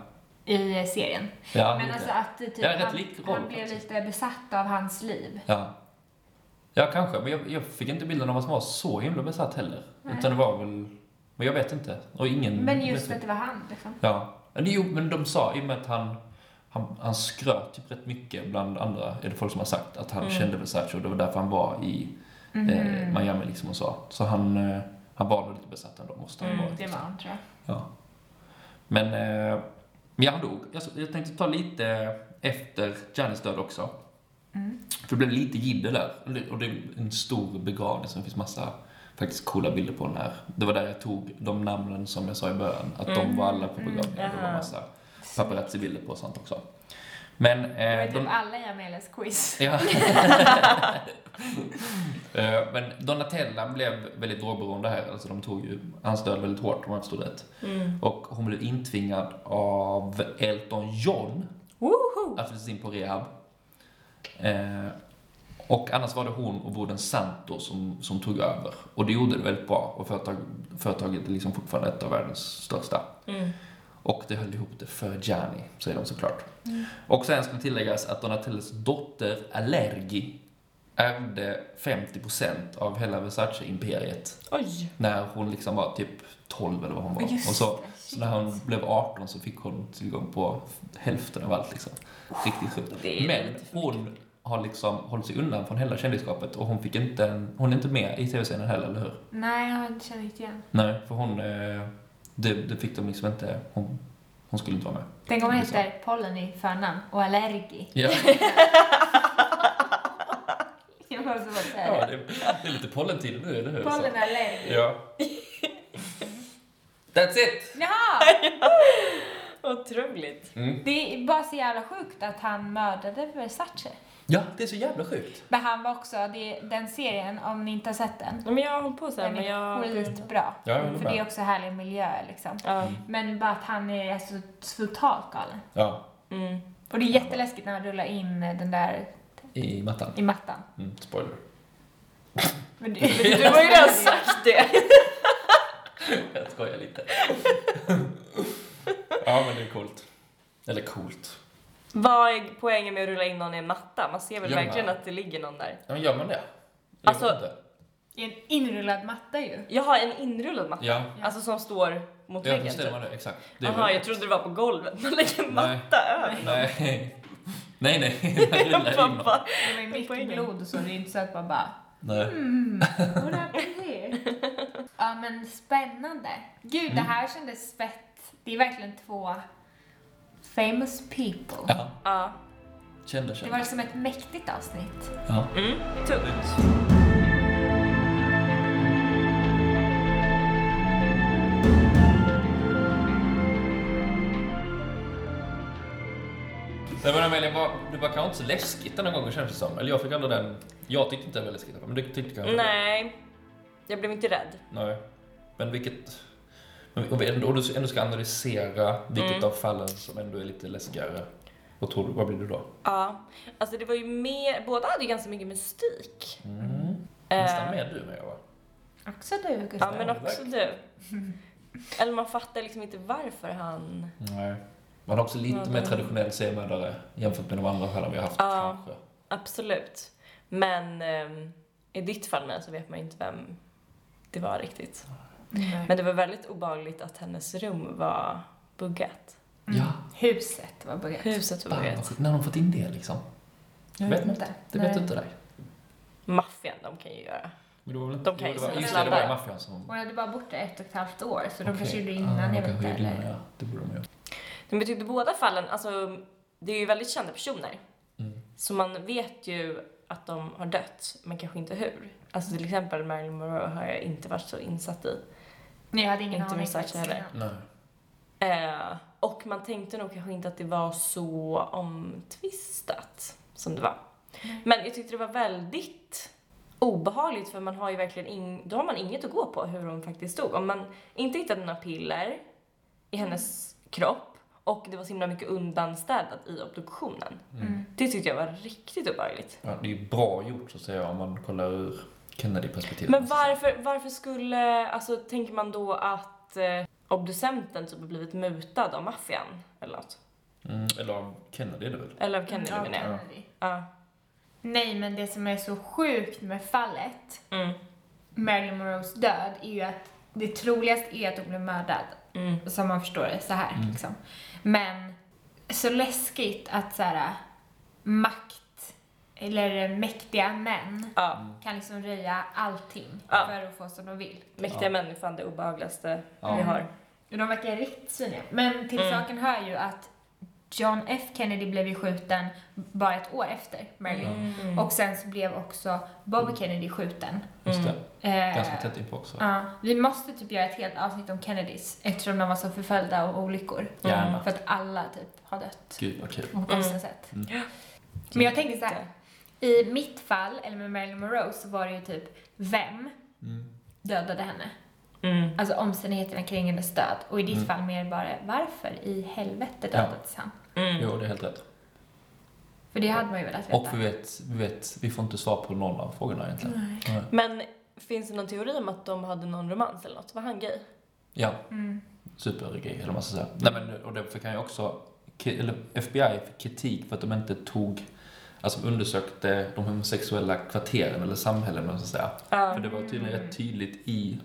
I serien. Ja, men alltså att typ, ja, han, roll, han blev lite besatt av hans liv. Ja, ja kanske. Men jag, jag fick inte bilden av att han var så himla besatt heller. Nej. Utan det var väl... Men jag vet inte. Och ingen men just att det var han liksom. Ja. Jo, men de sa i och med att han... Han, han skröt typ rätt mycket bland andra, är det folk som har sagt att han mm. kände Versace och det var därför han var i mm. eh, Miami liksom och så. Så han, eh, han var lite besatt ändå, måste han mm, vara. Det var han, tror jag. Ja. Men, eh, men han dog. Jag, jag tänkte ta lite efter Giannis död också. Mm. För det blev lite giddel där. Och det är en stor begravning som finns massa faktiskt coola bilder på den här. Det var där jag tog de namnen som jag sa i början. Att mm. de var alla på begravningen. Mm. Det var massa... paparazzi-bilder på och sånt också. Men, eh, det är typ de... alla i Amelias quiz. Ja. eh, men Donatella blev väldigt drogberoende här. Alltså de tog ju hans död väldigt hårt om man förstod rätt. Mm. Och hon blev intvingad av Elton John. Woho! Att flyttas in på rehab. Eh, och annars var det hon och borden Santo som, som tog över. Och det gjorde det väldigt bra. Och företag, företaget är liksom fortfarande ett av världens största. Mm. Och det höll ihop det för Gianni, säger de såklart. Mm. Och sen ska tilläggas att Donatellas dotter Allergi ärvde femtio procent av hela Versace-imperiet. Oj! När hon liksom var typ tolv eller vad hon var. Just, och så, så när hon blev arton så fick hon tillgång på hälften av allt liksom. Riktigt sjukt. Men hon har liksom hållit sig undan från hela kändisskapet och hon fick inte en, hon är inte med i tv-scenen heller, eller hur? Nej, jag har inte känt riktigt igen. Nej, för hon... Eh, Det, det fick de liksom inte, hon, hon skulle inte vara med. Tänk om hon heter pollen i förnamn och allergi. Ja. Jag måste bara säga. Ja, det, det är lite pollentid nu, eller hur? Pollen och allergi. Ja. That's it! Jaha! Otroligt. Mm. Det är bara så jävla sjukt att han mördade Versace. Ja, det är så jävla sjukt. Men han var också, det, den serien, om ni inte har sett den. Men jag har hållit på så här, men jag... Den är skitbra. Ja, för det är också härlig miljö, liksom. Mm. Men bara att han är så totalt galen. Ja. Mm. Och det är jätteläskigt när han rullar in den där... I mattan. I mattan. Mm, spoiler. Men du, men du har ju redan sagt det. Jag skojar lite. Ja, men det är coolt. Eller coolt. Vad är poängen med att rulla in någon i en matta? Man ser väl Gömma. verkligen att det ligger någon där. Ja, men gör man det? Jag alltså, i en inrullad matta ju. Jag har en inrullad matta. Ja. Alltså som står mot väggen. Ja, ställer man det, exakt. Det Aha, jag trodde det var på golvet. Man lägger en matta över. Nej, nej, nej. Det rullar in. Det är mycket blod så det är inte så att man bara... Nej. Mm, what happened here? Ja, men spännande. Gud, mm. det här kändes spett. Det är verkligen två famous people. Ja. ja. Kända, kända. Det var som ett mäktigt avsnitt. Ja. Mm, tungt. Det var nämligen bara, det var kanske inte så läskigt den här gången känns det som. Eller jag fick ändå den, jag tyckte inte det var läskigt. Men du tyckte kanske. Nej, jag blev inte rädd. Nej, men vilket, och ändå, du ändå ska analysera vilket mm. av fallen som ändå är lite läskigare. Vad tror du, vad blir du då? Ja, alltså det var ju mer, båda hade ju ganska mycket mystik. Mm. Nästan äh, mer du med jag va? Också du Gustav. Ja, men också du. Eller man fattar liksom inte varför han... Nej. Man har också lite ja, mer traditionell seriemördare jämfört med de andra fallen vi har haft. Ja, kanske. Absolut. Men eh, i ditt fall med så vet man inte vem det var riktigt. Nej. Men det var väldigt obehagligt att hennes rum var buggat. Mm. Ja. Huset var buggat. Huset var buggat. Fan, när har de fått in det liksom? Jag vet inte. Det vet inte dig. Maffian, de kan ju göra. Men då, de kan ju snabba. Just det, det var ju maffian som... Hon hade bara borta ett och ett halvt år. Så okay. de kanske gjorde innan, ah, jag vet inte. Ja, det borde de göra. Men jag tyckte båda fallen, alltså det är ju väldigt kända personer. Mm. Så man vet ju att de har dött, men kanske inte hur. Alltså till exempel Marilyn Monroe har jag inte varit så insatt i. Nej, jag hade ingen aning. Eh, och man tänkte nog kanske inte att det var så omtvistat som det var. Mm. Men jag tyckte det var väldigt obehagligt för man har ju verkligen in, då har man inget att gå på hur hon faktiskt dog. Om man inte hittade några piller i hennes mm. kropp. Och det var så himla mycket undanstädat i obduktionen. Mm. Det tyckte jag var riktigt obehagligt. Ja, det är ju bra gjort så att säga om man kollar ur Kennedy-perspektivet. Men varför, varför skulle, alltså tänker man då att eh, obducenten typ har blivit mutad av maffian eller något? Mm, eller av Kennedy eller väl? Eller av Kennedy mm, menar jag. Ja. Ja. Nej, men det som är så sjukt med fallet, mm. Marilyn Monroes död, är ju att det troligast är att hon blev mördad. Mm. Som man förstår det så här mm. liksom. Men så läskigt att så här, makt eller mäktiga män mm. kan liksom röja allting mm. för att få som de vill. Mäktiga mm. män är fan det obehagligaste mm. vi har. Och de verkar riktigt synliga. Men till mm. saken hör ju att John F. Kennedy blev ju skjuten bara ett år efter Marilyn. Mm. Och sen så blev också Bobby Kennedy skjuten. Just det. Mm. Ganska tätt in på också. Ja. Vi måste typ göra ett helt avsnitt om Kennedys. Eftersom de var så förföljda av olyckor. Mm. För att alla typ har dött. Gud, vad kul. På konstigt sätt. Mm. Mm. Men jag tänker så här. I mitt fall, eller med Marilyn Monroe, så var det ju typ vem mm. dödade henne? Mm. Alltså omständigheterna kring hennes död. Och i ditt mm. fall mer bara varför i helvete dödades ja. han? Mm. Jo, det är helt rätt. För det hade man ju velat veta. Och vi vet, vi vet, vi får inte svar på någon av frågorna egentligen. Nej. Nej. Men finns det någon teori om att de hade någon romans eller något? Var han gay? Ja, mm. supergay eller vad man ska säga. Nej, men, och därför kan jag också, eller F B I fick kritik för att de inte tog, alltså undersökte de homosexuella kvarteren eller samhällen eller så att säga. Mm. För det var tydligen rätt tydligt i,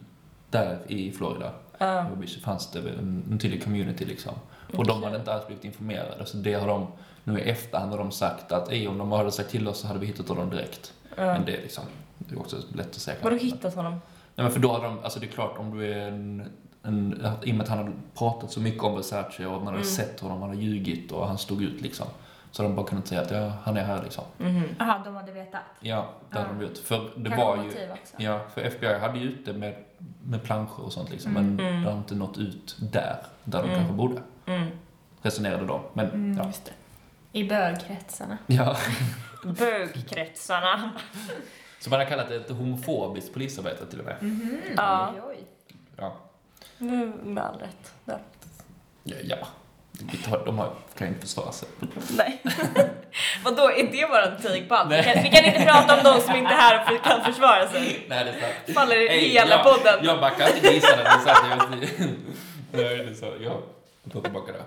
där i Florida. Uh. Det fanns det en, en tydlig community liksom. Och de hade inte alls blivit informerade. Så det har de, nu i efterhand har de sagt att om de hade sagt till oss så hade vi hittat dem direkt. Uh. Men det är liksom, det är också lätt att säga. Vadå hittat honom? Nej, men för då hade de, alltså det är klart om du är en, en i och med att han hade pratat så mycket om Versace och man hade mm. sett honom, han hade ljugit och han stod ut liksom. Så de bara kunde säga att ja, han är här liksom. Mm. Aha, de hade vetat. Ja, det hade de gjort. För det kan var ju också. Ja, för F B I hade ju ute med med planscher och sånt liksom, mm. men mm. de har inte nått ut där där de mm. kanske bodde. Mm. Resonerade de, men mm, ja. Just det. I bögkretsarna. Ja. Bögkretsarna. Så man har kallat det ett homofobiskt polisarbete till och med. Mm. Ja. Ja. Nu med all rätt. Där. Ja, ja. De har, kan inte försvara sig. Nej. Vadå, är det våran take på allt? Vi kan, vi kan inte prata om de som inte är här och kan försvara sig. Nej, det är sant. Faller i hey, hela jag, podden. Jag backar inte gissa när du sa att jag inte sa. Jag tar tillbaka det.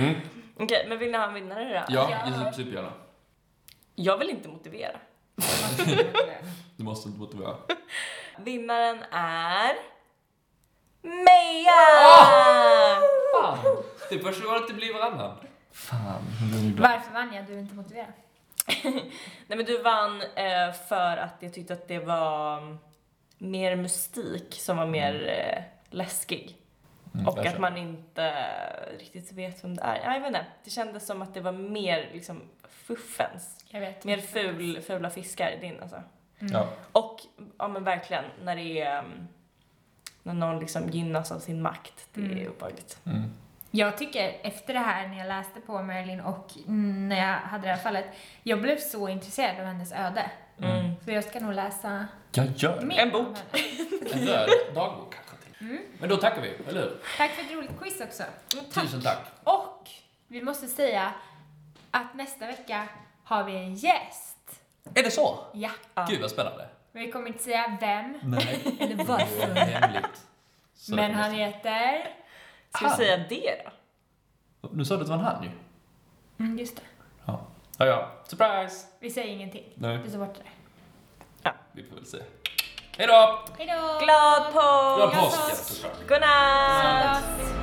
Mm. Okej, okay, men vill ni ha en vinnare då? Ja, ja. Typ gärna. Jag vill inte motivera. Du måste inte motivera. Vinnaren är... Meja! Oh! Fan! Det är första gången att det blir varannan. Fan, varför vann jag? Du är inte motiverad. Nej, men du vann eh, för att jag tyckte att det var mer mystik som var mer eh, läskig. Mm, och att man inte riktigt vet vem det är. Ja, jag vet inte. Det kändes som att det var mer liksom fuffens. Jag vet. Mer ful, fula fiskar din alltså. Mm. Ja. Och ja, men verkligen när det är när någon liksom gynnas av sin makt, det är obehagligt. Mm. Mm. Jag tycker efter det här när jag läste på Marilyn och när jag hade det här fallet, jag blev så intresserad av hennes öde. Mm. Så jag ska nog läsa. Jag gör mer en bok. En röd dagbok kanske till. Mm. Men då tackar vi, eller hur? Tack för ett roligt quiz också. Tack. Tusen tack. Och vi måste säga att nästa vecka har vi en gäst. Är det så? Ja. Gud vad spännande. Men vi kommer inte säga vem. Nej. Eller varför. Det är hemligt. Så men han heter... Ska vi säga det då? Nu sa du att det var en han ju. Mm, just det. Ja. Ja, ja. Surprise! Vi säger ingenting. Nej. Vi tar bort det. Ja. Vi får väl se. Hej då! Hej då! Glad påsk! Glad påsk! Godnatt!